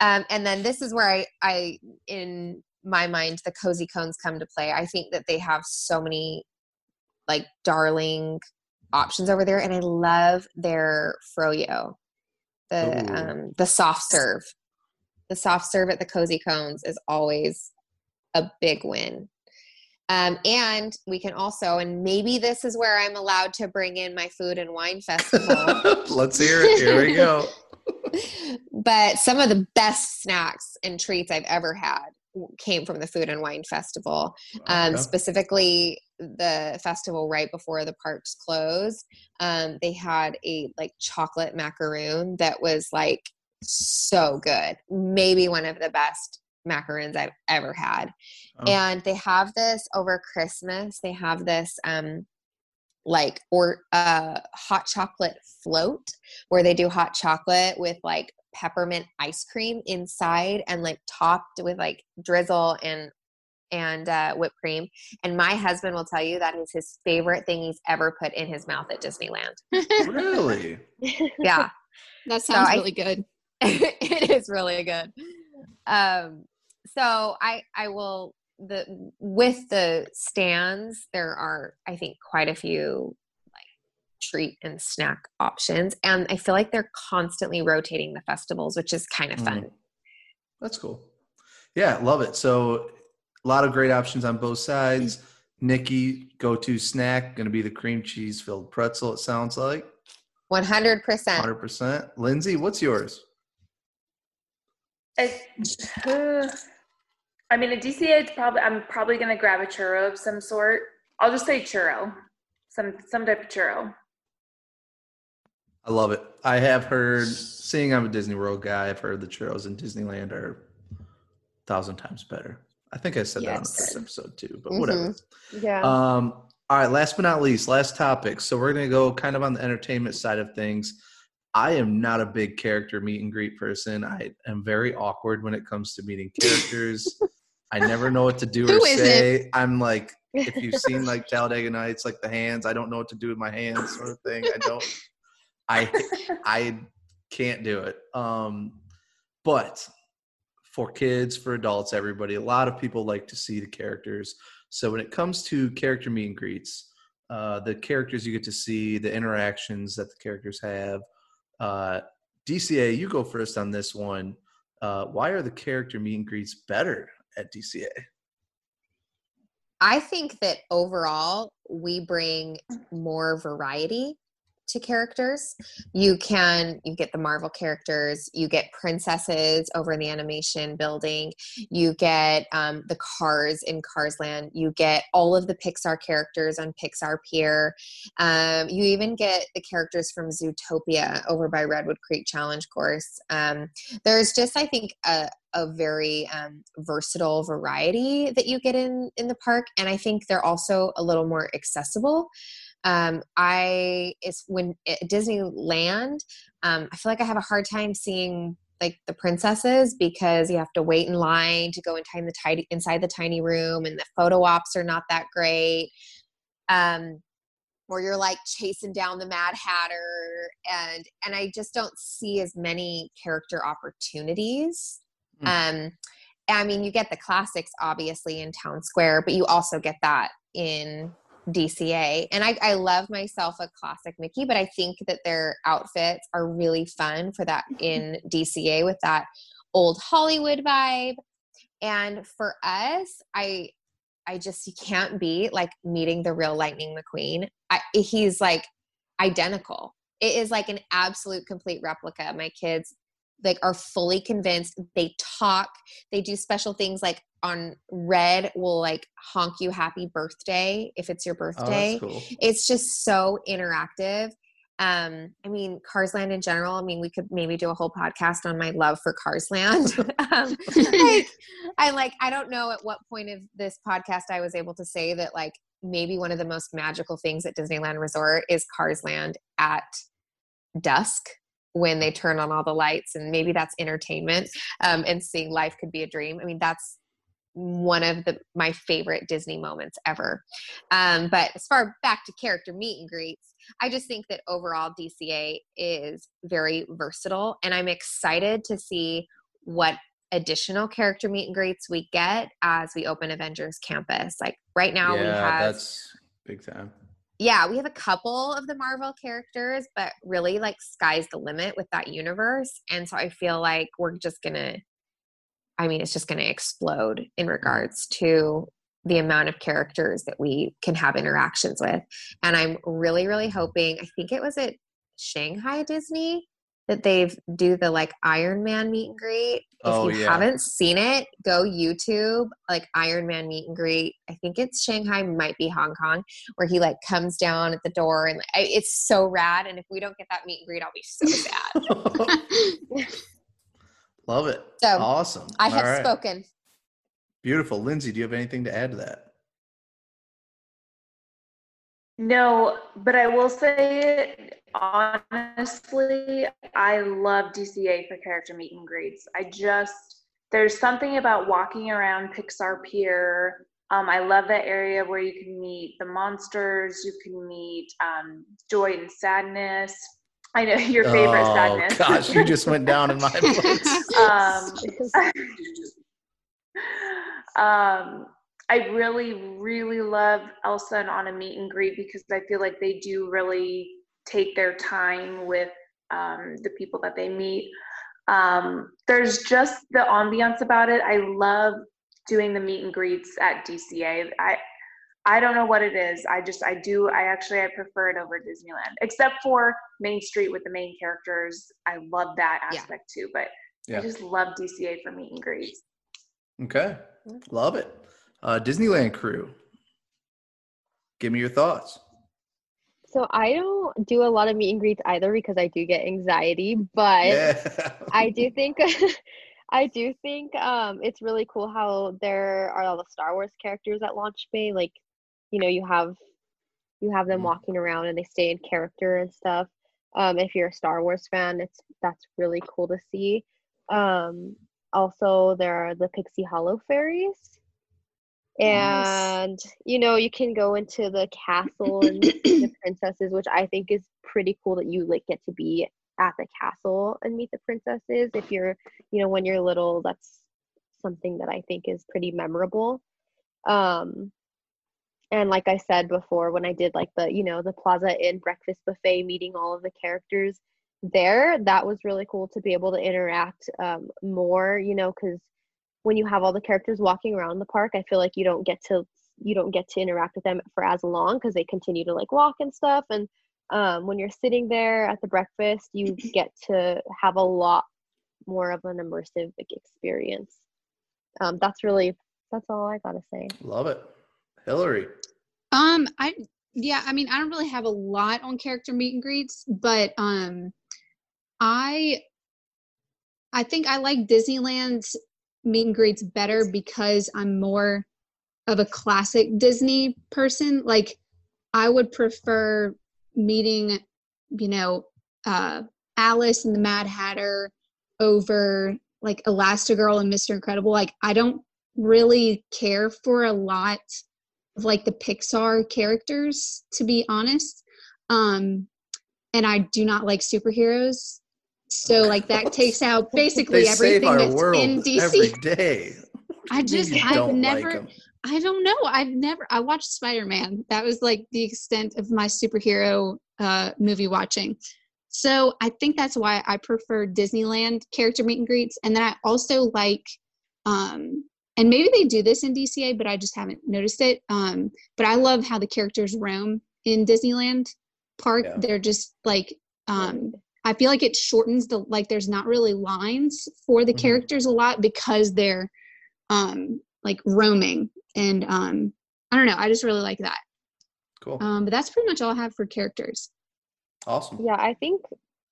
Um, and then this is where I, I, in my mind, the Cozy Cones come to play. I think that they have so many like darling options over there, and I love their froyo, the Ooh. um the soft serve the soft serve at the Cozy Cones is always a big win. Um and we can also, and maybe this is where I'm allowed to bring in my food and wine festival. Let's hear it. Here we go. But some of the best snacks and treats I've ever had came from the Food and Wine Festival, um, okay. specifically the festival right before the parks closed. Um, they had a like chocolate macaroon that was like so good, maybe one of the best macaroons I've ever had. Oh. And they have this over Christmas. They have this um, like or uh, hot chocolate float where they do hot chocolate with like peppermint ice cream inside and like topped with like drizzle and and uh whipped cream, and my husband will tell you that is his favorite thing he's ever put in his mouth at Disneyland. Really? Yeah. That sounds so really I, good. It is really good. Um so I, I will, the, with the stands, there are, I think, quite a few like treat and snack options. And I feel like they're constantly rotating the festivals, which is kind of fun. Mm. That's cool. Yeah. Love it. So a lot of great options on both sides. Nikki, go-to snack, going to be the cream cheese filled pretzel. It sounds like one hundred percent. one hundred percent. Lindsay, what's yours? I, uh, I mean, at D C A, it's probably, I'm probably going to grab a churro of some sort. I'll just say churro, some, some type of churro. I love it. I have heard, seeing I'm a Disney World guy, I've heard the churros in Disneyland are a thousand times better. I think I said yes. that on the first episode too, but mm-hmm. whatever. Yeah. Um, all right. Last but not least, last topic. So we're going to go kind of on the entertainment side of things. I am not a big character meet and greet person. I am very awkward when it comes to meeting characters. I never know what to do or say. It? I'm like, if you've seen like Talladega Nights, like the hands, I don't know what to do with my hands sort of thing. I don't, I, I can't do it. Um, but for kids, for adults, everybody, a lot of people like to see the characters. So when it comes to character meet and greets, uh, the characters you get to see, the interactions that the characters have, Uh, D C A, you go first on this one. Uh, why are the character meet and greets better at D C A? I think that overall, we bring more variety to characters. You can, you get the Marvel characters, you get princesses over in the animation building, you get um, the Cars in Cars Land, you get all of the Pixar characters on Pixar Pier, um, you even get the characters from Zootopia over by Redwood Creek Challenge Course. Um, there's just, I think, a, a very um, versatile variety that you get in, in the park, and I think they're also a little more accessible. Um, I, it's when at Disneyland, um, I feel like I have a hard time seeing like the princesses because you have to wait in line to go inside the tiny, inside the tiny room, and the photo ops are not that great. Um, or you're like chasing down the Mad Hatter, and, and I just don't see as many character opportunities. Mm. Um, I mean, you get the classics obviously in Town Square, but you also get that in D C A, and I, I love myself a classic Mickey, but I think that their outfits are really fun for that in D C A with that old Hollywood vibe. And for us, I I just you can't beat like meeting the real Lightning McQueen. I, he's like identical. It is like an absolute complete replica. My kids like are fully convinced. They talk, they do special things like on Red will like honk you happy birthday if it's your birthday. Oh, that's cool. It's just so interactive. Um, I mean, Cars Land in general, I mean, we could maybe do a whole podcast on my love for Cars Land. um, like, I like, I don't know at what point of this podcast I was able to say that like maybe one of the most magical things at Disneyland Resort is Cars Land at dusk, when they turn on all the lights, and maybe that's entertainment, um, and seeing Life Could Be a Dream. I mean, that's one of the, my favorite Disney moments ever. Um, but as far back to character meet and greets, I just think that overall D C A is very versatile, and I'm excited to see what additional character meet and greets we get as we open Avengers Campus. Like right now yeah, we have, that's big time. Yeah, we have a couple of the Marvel characters, but really like sky's the limit with that universe. And so I feel like we're just going to, I mean, it's just going to explode in regards to the amount of characters that we can have interactions with. And I'm really, really hoping, I think it was at Shanghai Disney that they've do the like Iron Man meet and greet. If oh, you yeah. haven't seen it, go YouTube, like Iron Man meet and greet. I think it's Shanghai, might be Hong Kong, where he like comes down at the door, and like, it's so rad. And if we don't get that meet and greet, I'll be so sad. Love it. So, awesome. I have right. spoken. Beautiful. Lindsay, do you have anything to add to that? No, but I will say, honestly, I love D C A for character meet and greets. I just, there's something about walking around Pixar Pier. Um, I love that area where you can meet the monsters. You can meet um, Joy and Sadness. I know your favorite oh, Sadness. Oh gosh, you just went down in my place. um, Um, I really, really love Elsa and Anna meet and greet because I feel like they do really take their time with um, the people that they meet. Um, there's just the ambiance about it. I love doing the meet and greets at D C A. I I don't know what it is. I just, I do, I actually, I prefer it over Disneyland, except for Main Street with the main characters. I love that aspect yeah. too, but yeah. I just love D C A for meet and greets. Okay. Love it. Uh, Disneyland crew, give me your thoughts. So I don't do a lot of meet and greets either because I do get anxiety, but yeah. I do think, I do think um, it's really cool how there are all the Star Wars characters at Launch Bay. Like, you know, you have, you have them walking around and they stay in character and stuff. Um, if you're a Star Wars fan, it's, that's really cool to see. Um, also there are the Pixie Hollow fairies. And nice. You know, you can go into the castle and meet the princesses, which I think is pretty cool that you like get to be at the castle and meet the princesses. If you're, you know, when you're little, that's something that I think is pretty memorable. Um, and like I said before, when I did like the, you know, the Plaza Inn breakfast buffet, meeting all of the characters there, that was really cool to be able to interact um, more, you know, because when you have all the characters walking around the park, I feel like you don't get to you don't get to interact with them for as long because they continue to like walk and stuff. And um, when you're sitting there at the breakfast, you get to have a lot more of an immersive like, experience. Um, that's really that's all I gotta say. Love it, Hillary. Um, I yeah, I mean, I don't really have a lot on character meet and greets, but um, I I think I like Disneyland's meet and greets better because I'm more of a classic Disney person. Like I would prefer meeting, you know, uh, Alice and the Mad Hatter over like Elastigirl and Mister Incredible. Like I don't really care for a lot of like the Pixar characters, to be honest. Um, and I do not like superheroes. So like that takes out basically everything that's in D C. Every day. I just, I've never, like I don't know. I've never, I watched Spider-Man. That was like the extent of my superhero uh, movie watching. So I think that's why I prefer Disneyland character meet and greets. And then I also like, um, and maybe they do this in D C A, but I just haven't noticed it. Um, but I love how the characters roam in Disneyland Park. Yeah. They're just like, um, I feel like it shortens the, like there's not really lines for the mm-hmm. characters a lot because they're um, like roaming and um, I don't know. I just really like that. Cool. Um, but that's pretty much all I have for characters. Awesome. Yeah. I think,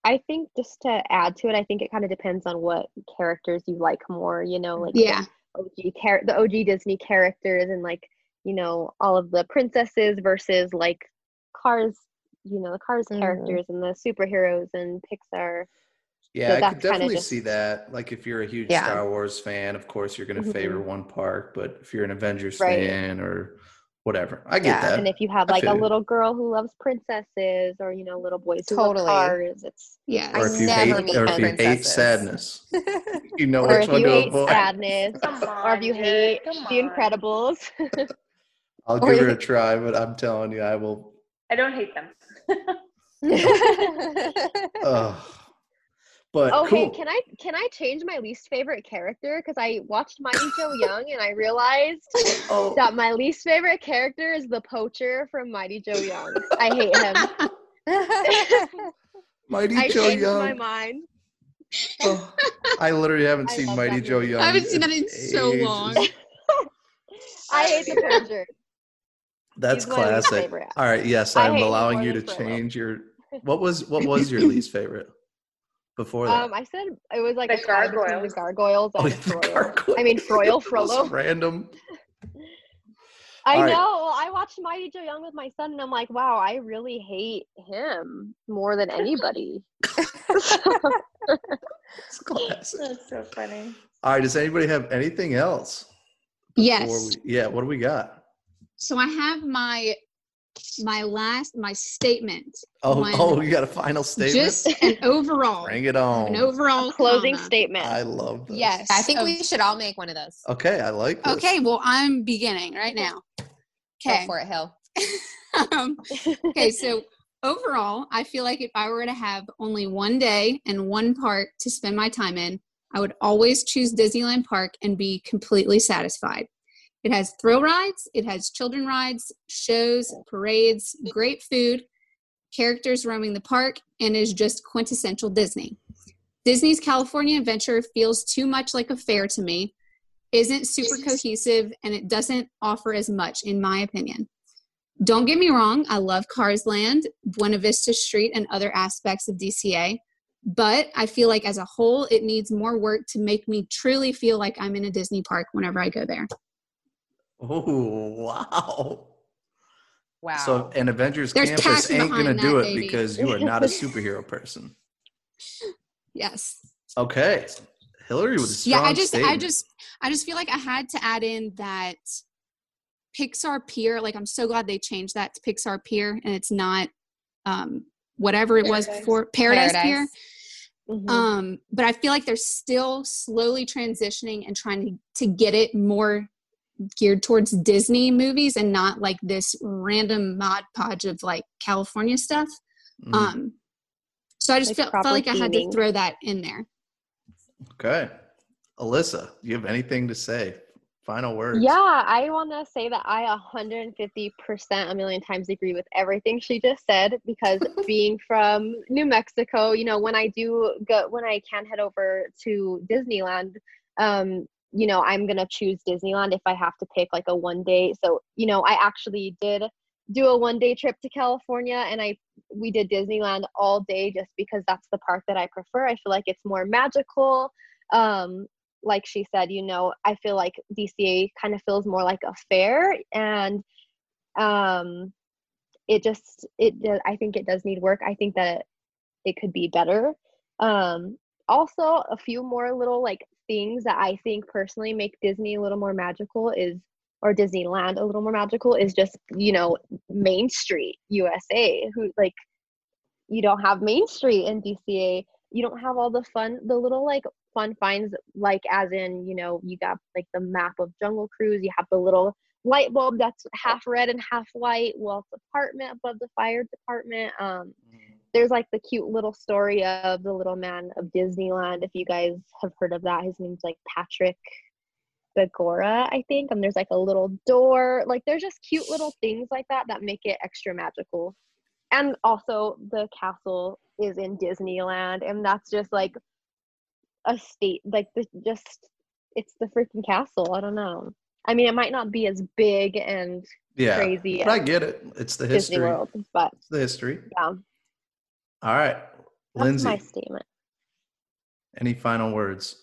I think just to add to it, I think it kind of depends on what characters you like more, you know, like yeah. the O G, char- the O G Disney characters and like, you know, all of the princesses versus like Cars, you know, the Cars mm-hmm. characters and the superheroes and Pixar. Yeah, so I could definitely just see that. Like if you're a huge yeah. Star Wars fan, of course you're going to favor mm-hmm. one park, but if you're an Avengers right. fan or whatever, I get yeah. that. And if you have like a little girl who loves princesses or, you know, little boys who totally. love cars, it's yeah. Or if you hate, or if you hate sadness, you know which one to avoid. Or if you hate sadness, or if you hate The Incredibles. I'll give her a try, but I'm telling you, I will. I don't hate them. uh, but okay, cool. can I can I change my least favorite character? Because I watched Mighty Joe Young and I realized oh. that my least favorite character is the poacher from Mighty Joe Young. I hate him. Mighty I Joe Young. I changed my mind. Oh, I literally haven't I seen Mighty Joe Young. I haven't seen that in ages. So long. I hate the poacher. That's He's classic. All right. Yes, I'm allowing you to change your. What was what was your least favorite before that? Um, I said it was like the a gargoyles. The gargoyles. Oh, yeah, the gargoyles. I mean, Froyle, Frollo. Random. I right. know. I watched Mighty Joe Young with my son, and I'm like, wow, I really hate him more than anybody. That's classic. That's so funny. All right. Does anybody have anything else? Yes. We, yeah. What do we got? So I have my my last, my statement. Oh, oh, you got a final statement? Just an overall. Bring it on. An overall a closing comma. statement. I love this. Yes. I think oh. we should all make one of those. Okay, I like this. Okay, well, I'm beginning right now. Okay. Go for it, Hill. um, okay, so overall, I feel like if I were to have only one day and one park to spend my time in, I would always choose Disneyland Park and be completely satisfied. It has thrill rides, it has children rides, shows, parades, great food, characters roaming the park, and is just quintessential Disney. Disney's California Adventure feels too much like a fair to me, isn't super cohesive, and it doesn't offer as much, in my opinion. Don't get me wrong, I love Cars Land, Buena Vista Street, and other aspects of D C A, but I feel like as a whole, it needs more work to make me truly feel like I'm in a Disney park whenever I go there. Oh, wow. Wow. So an Avengers There's Campus ain't going to do it baby. because you are not a superhero person. Yes. Okay. Hillary with a strong yeah, I just, statement. I just, I just feel like I had to add in that Pixar Pier. Like, I'm so glad they changed that to Pixar Pier and it's not um, whatever it Paradise. was before. Paradise, Paradise. Pier. Mm-hmm. Um, but I feel like they're still slowly transitioning and trying to, to get it more geared towards Disney movies and not like this random mod podge of like California stuff. Mm. Um, so I just like felt, felt like I had to throw that in there. Okay. Alyssa, do you have anything to say? Final words. Yeah, I want to say that I one hundred fifty percent a million times agree with everything she just said, because being from New Mexico, you know, when I do go, when I can head over to Disneyland, um, you know, I'm going to choose Disneyland if I have to pick like a one day. So, you know, I actually did do a one day trip to California and I, we did Disneyland all day just because that's the park that I prefer. I feel like it's more magical. Um, like she said, you know, I feel like D C A kind of feels more like a fair, and um, it just, it, I think it does need work. I think that it could be better. Um, also a few more little like things that I think personally make Disney a little more magical is, or Disneyland a little more magical is just, you know, Main Street U S A, who like, you don't have Main Street in D C A. You don't have all the fun, the little like fun finds, like as in, you know, you got like the map of Jungle Cruise, you have the little light bulb that's half red and half white, Walt's apartment above the fire department. Um, There's like the cute little story of the little man of Disneyland. If you guys have heard of that, his name's like Patrick Begora, I think. And there's like a little door. Like there's just cute little things like that that make it extra magical. And also the castle is in Disneyland. And that's just like a state, like the, just, it's the freaking castle. I don't know. I mean, it might not be as big and yeah, crazy. But I get it. It's the history. Disney World, but it's the history. Yeah. All right, Lindsay. That's my statement. Any final words?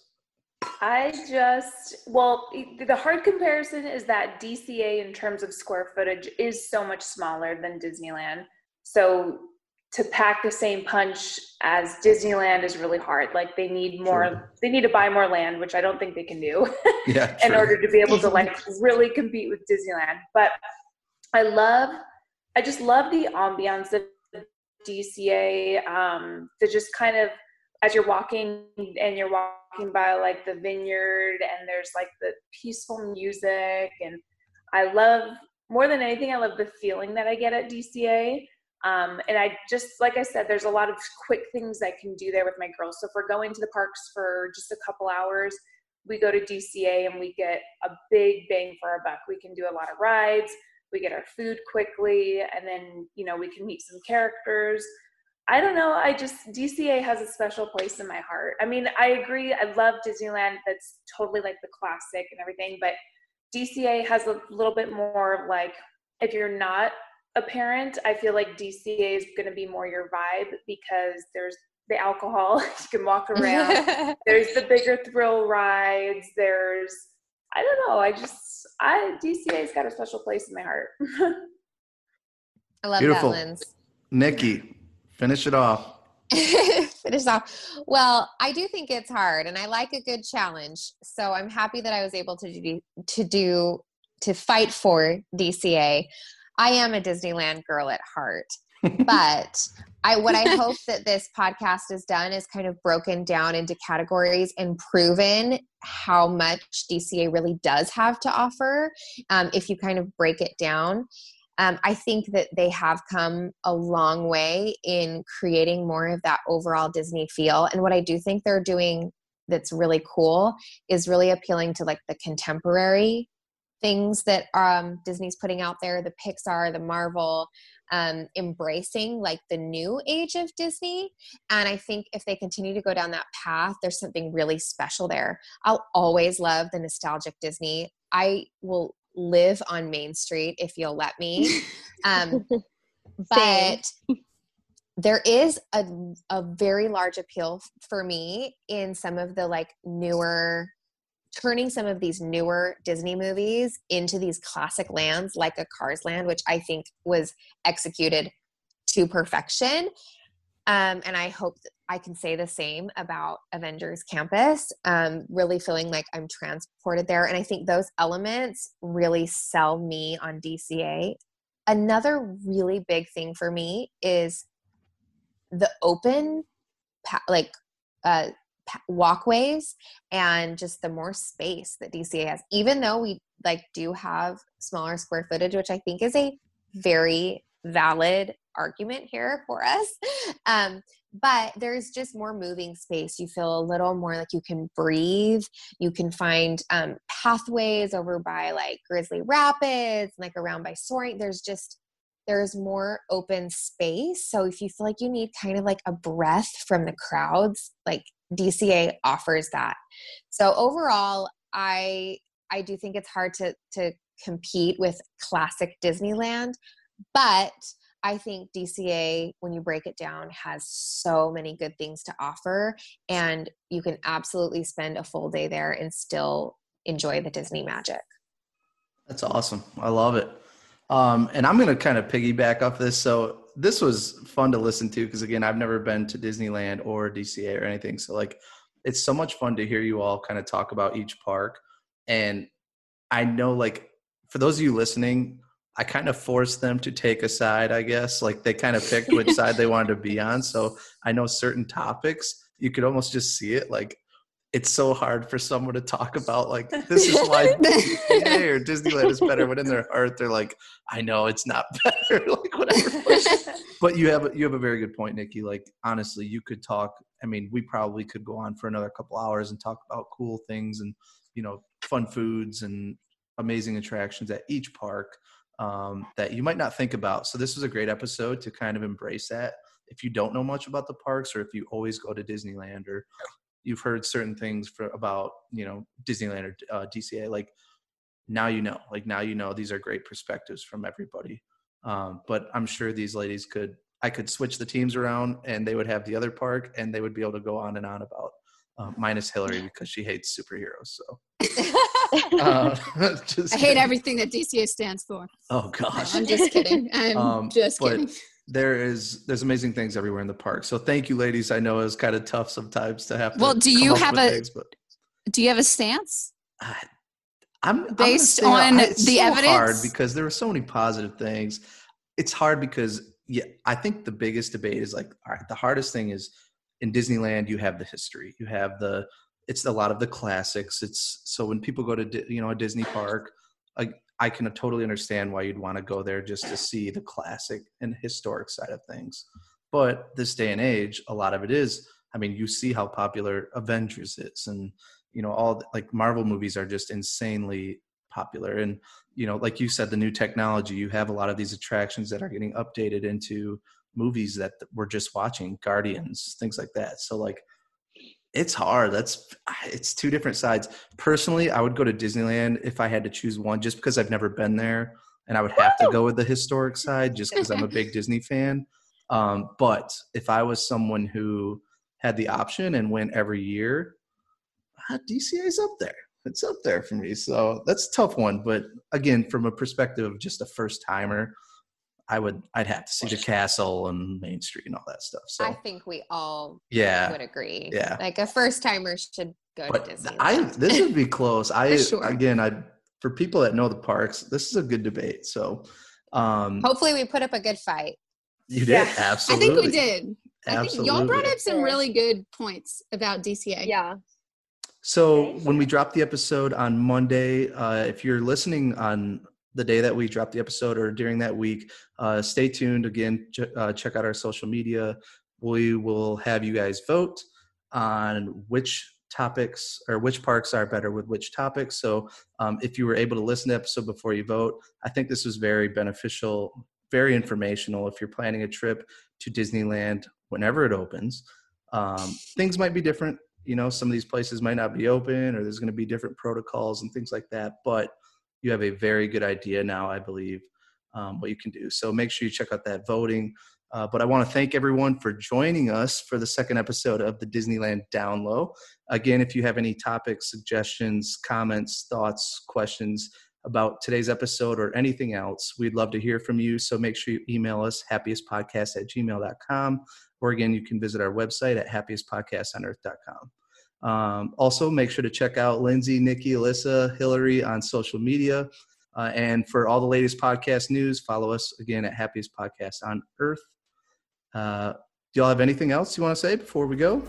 I just, well, the hard comparison is that D C A in terms of square footage is so much smaller than Disneyland. So to pack the same punch as Disneyland is really hard. Like they need more, true. they need to buy more land, which I don't think they can do yeah, in order to be able to like really compete with Disneyland. But I love, I just love the ambiance of D C A, um, to just kind of, as you're walking and you're walking by like the vineyard and there's like the peaceful music, and I love, more than anything, I love the feeling that I get at D C A. Um, and I just, like I said, there's a lot of quick things I can do there with my girls. So if we're going to the parks for just a couple hours, we go to D C A and we get a big bang for our buck. We can do a lot of rides. We get our food quickly, and then, you know, we can meet some characters. I don't know. I just, D C A has a special place in my heart. I mean, I agree. I love Disneyland. That's totally like the classic and everything, but D C A has a little bit more of like, if you're not a parent, I feel like D C A is going to be more your vibe because there's the alcohol. You can walk around. There's the bigger thrill rides. There's, I don't know. I just, I, D C A's got a special place in my heart. I love Beautiful. that, Linz. Nikki, finish it off. Finish off. Well, I do think it's hard and I like a good challenge. So I'm happy that I was able to do, to do, to fight for D C A. I am a Disneyland girl at heart. But I, what I hope that this podcast has done is kind of broken down into categories and proven how much D C A really does have to offer. Um, if you kind of break it down, um, I think that they have come a long way in creating more of that overall Disney feel. And what I do think they're doing that's really cool is really appealing to like the contemporary things that um, Disney's putting out there, the Pixar, the Marvel, um, embracing like the new age of Disney. And I think if they continue to go down that path, there's something really special there. I'll always love the nostalgic Disney. I will live on Main Street if you'll let me. Um, but there is a, a very large appeal for me in some of the like newer turning some of these newer Disney movies into these classic lands like a Cars Land, which I think was executed to perfection. Um, and I hope that I can say the same about Avengers Campus, um, really feeling like I'm transported there. And I think those elements really sell me on D C A. Another really big thing for me is the open, like, uh, walkways and just the more space that D C A has, even though we like do have smaller square footage, which I think is a very valid argument here for us. Um, but there's just more moving space. You feel a little more like you can breathe. You can find um, pathways over by like Grizzly Rapids, like around by Soaring. There's just there's more open space. So if you feel like you need kind of like a breath from the crowds, like D C A offers that. So overall, I I do think it's hard to to compete with classic Disneyland, but I think D C A, when you break it down, has so many good things to offer, and you can absolutely spend a full day there and still enjoy the Disney magic. That's awesome. I love it. Um, and I'm going to kind of piggyback off this. So this was fun to listen to because, again, I've never been to Disneyland or D C A or anything. So, like, it's so much fun to hear you all kind of talk about each park. And I know, like, for those of you listening, I kind of forced them to take a side, I guess. Like, they kind of picked which side they wanted to be on. So I know certain topics, you could almost just see it, like, it's so hard for someone to talk about, like, this is why D C A or Disneyland is better. But in their heart, they're like, I know it's not better, like whatever. But you have you have a very good point, Nikki. Like, honestly, you could talk. I mean, we probably could go on for another couple hours and talk about cool things and, you know, fun foods and amazing attractions at each park um, that you might not think about. So this was a great episode to kind of embrace that. If you don't know much about the parks, or if you always go to Disneyland, or you've heard certain things for, about, you know, Disneyland or uh, D C A, like now, you know, like now, you know, these are great perspectives from everybody. Um, but I'm sure these ladies could, I could switch the teams around and they would have the other park and they would be able to go on and on about uh, minus Hillary because she hates superheroes. So uh, just I hate kidding. Everything that D C A stands for. Oh gosh. No, I'm just kidding. I'm um, just but, kidding. There is, there's amazing things everywhere in the park. So thank you, ladies. I know it was kind of tough sometimes to have to Well, do you have a, things, but, do you have a stance? I, I'm based I'm on out, it's the so evidence hard because there were so many positive things. It's hard because yeah, I think the biggest debate is like, all right, the hardest thing is in Disneyland, you have the history, you have the, it's a lot of the classics. It's so when people go to, you know, a Disney park, like, I can totally understand why you'd want to go there just to see the classic and historic side of things. But this day and age, a lot of it is, I mean, you see how popular Avengers is and, you know, all the, like Marvel movies are just insanely popular. And, you know, like you said, the new technology, you have a lot of these attractions that are getting updated into movies that we're just watching, Guardians, things like that. So like, it's hard. That's it's two different sides. Personally, I would go to Disneyland if I had to choose one, just because I've never been there, and I would have to go with the historic side, just because I'm a big Disney fan. Um, but if I was someone who had the option and went every year, uh, D C A is up there. It's up there for me. So that's a tough one. But again, from a perspective of just a first timer, I would, I'd have to see the castle and Main Street and all that stuff. So I think we all yeah, would agree. Yeah. Like a first timer should go but to Disneyland. I, this would be close. I, sure. again, I, for people that know the parks, this is a good debate. So Um, Hopefully we put up a good fight. You did, yeah. Absolutely. I think we did. Absolutely. I think y'all brought up some really good points about D C A. Yeah. So when we drop the episode on Monday, uh, if you're listening on the day that we drop the episode or during that week, uh, stay tuned. Again, ch- uh, check out our social media. We will have you guys vote on which topics or which parks are better with which topics. So um, if you were able to listen to the episode before you vote, I think this was very beneficial, very informational. If you're planning a trip to Disneyland, whenever it opens, um, things might be different. You know, some of these places might not be open, or there's going to be different protocols and things like that. But you have a very good idea now, I believe, um, what you can do. So make sure you check out that voting. Uh, but I want to thank everyone for joining us for the second episode of the Disneyland Down Low. Again, if you have any topics, suggestions, comments, thoughts, questions about today's episode or anything else, we'd love to hear from you. So make sure you email us, happiest podcast at gmail dot com. Or again, you can visit our website at happiest podcast on earth dot com. Um, also, make sure to check out Lindsay, Nikki, Alyssa, Hillary on social media. Uh, and for all the latest podcast news, follow us again at Happiest Podcast on Earth. Uh, do y'all have anything else you want to say before we go?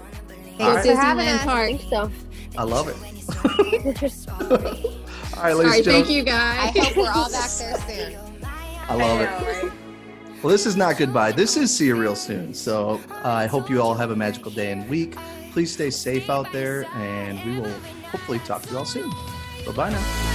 Thanks for having us. I think so. I love it. All right, ladies and gentlemen. Thank you, guys. I hope we're all back there soon. I love it. Well, this is not goodbye. This is see you real soon. So uh, I hope you all have a magical day and week. Please stay safe out there, and we will hopefully talk to you all soon. Bye-bye now.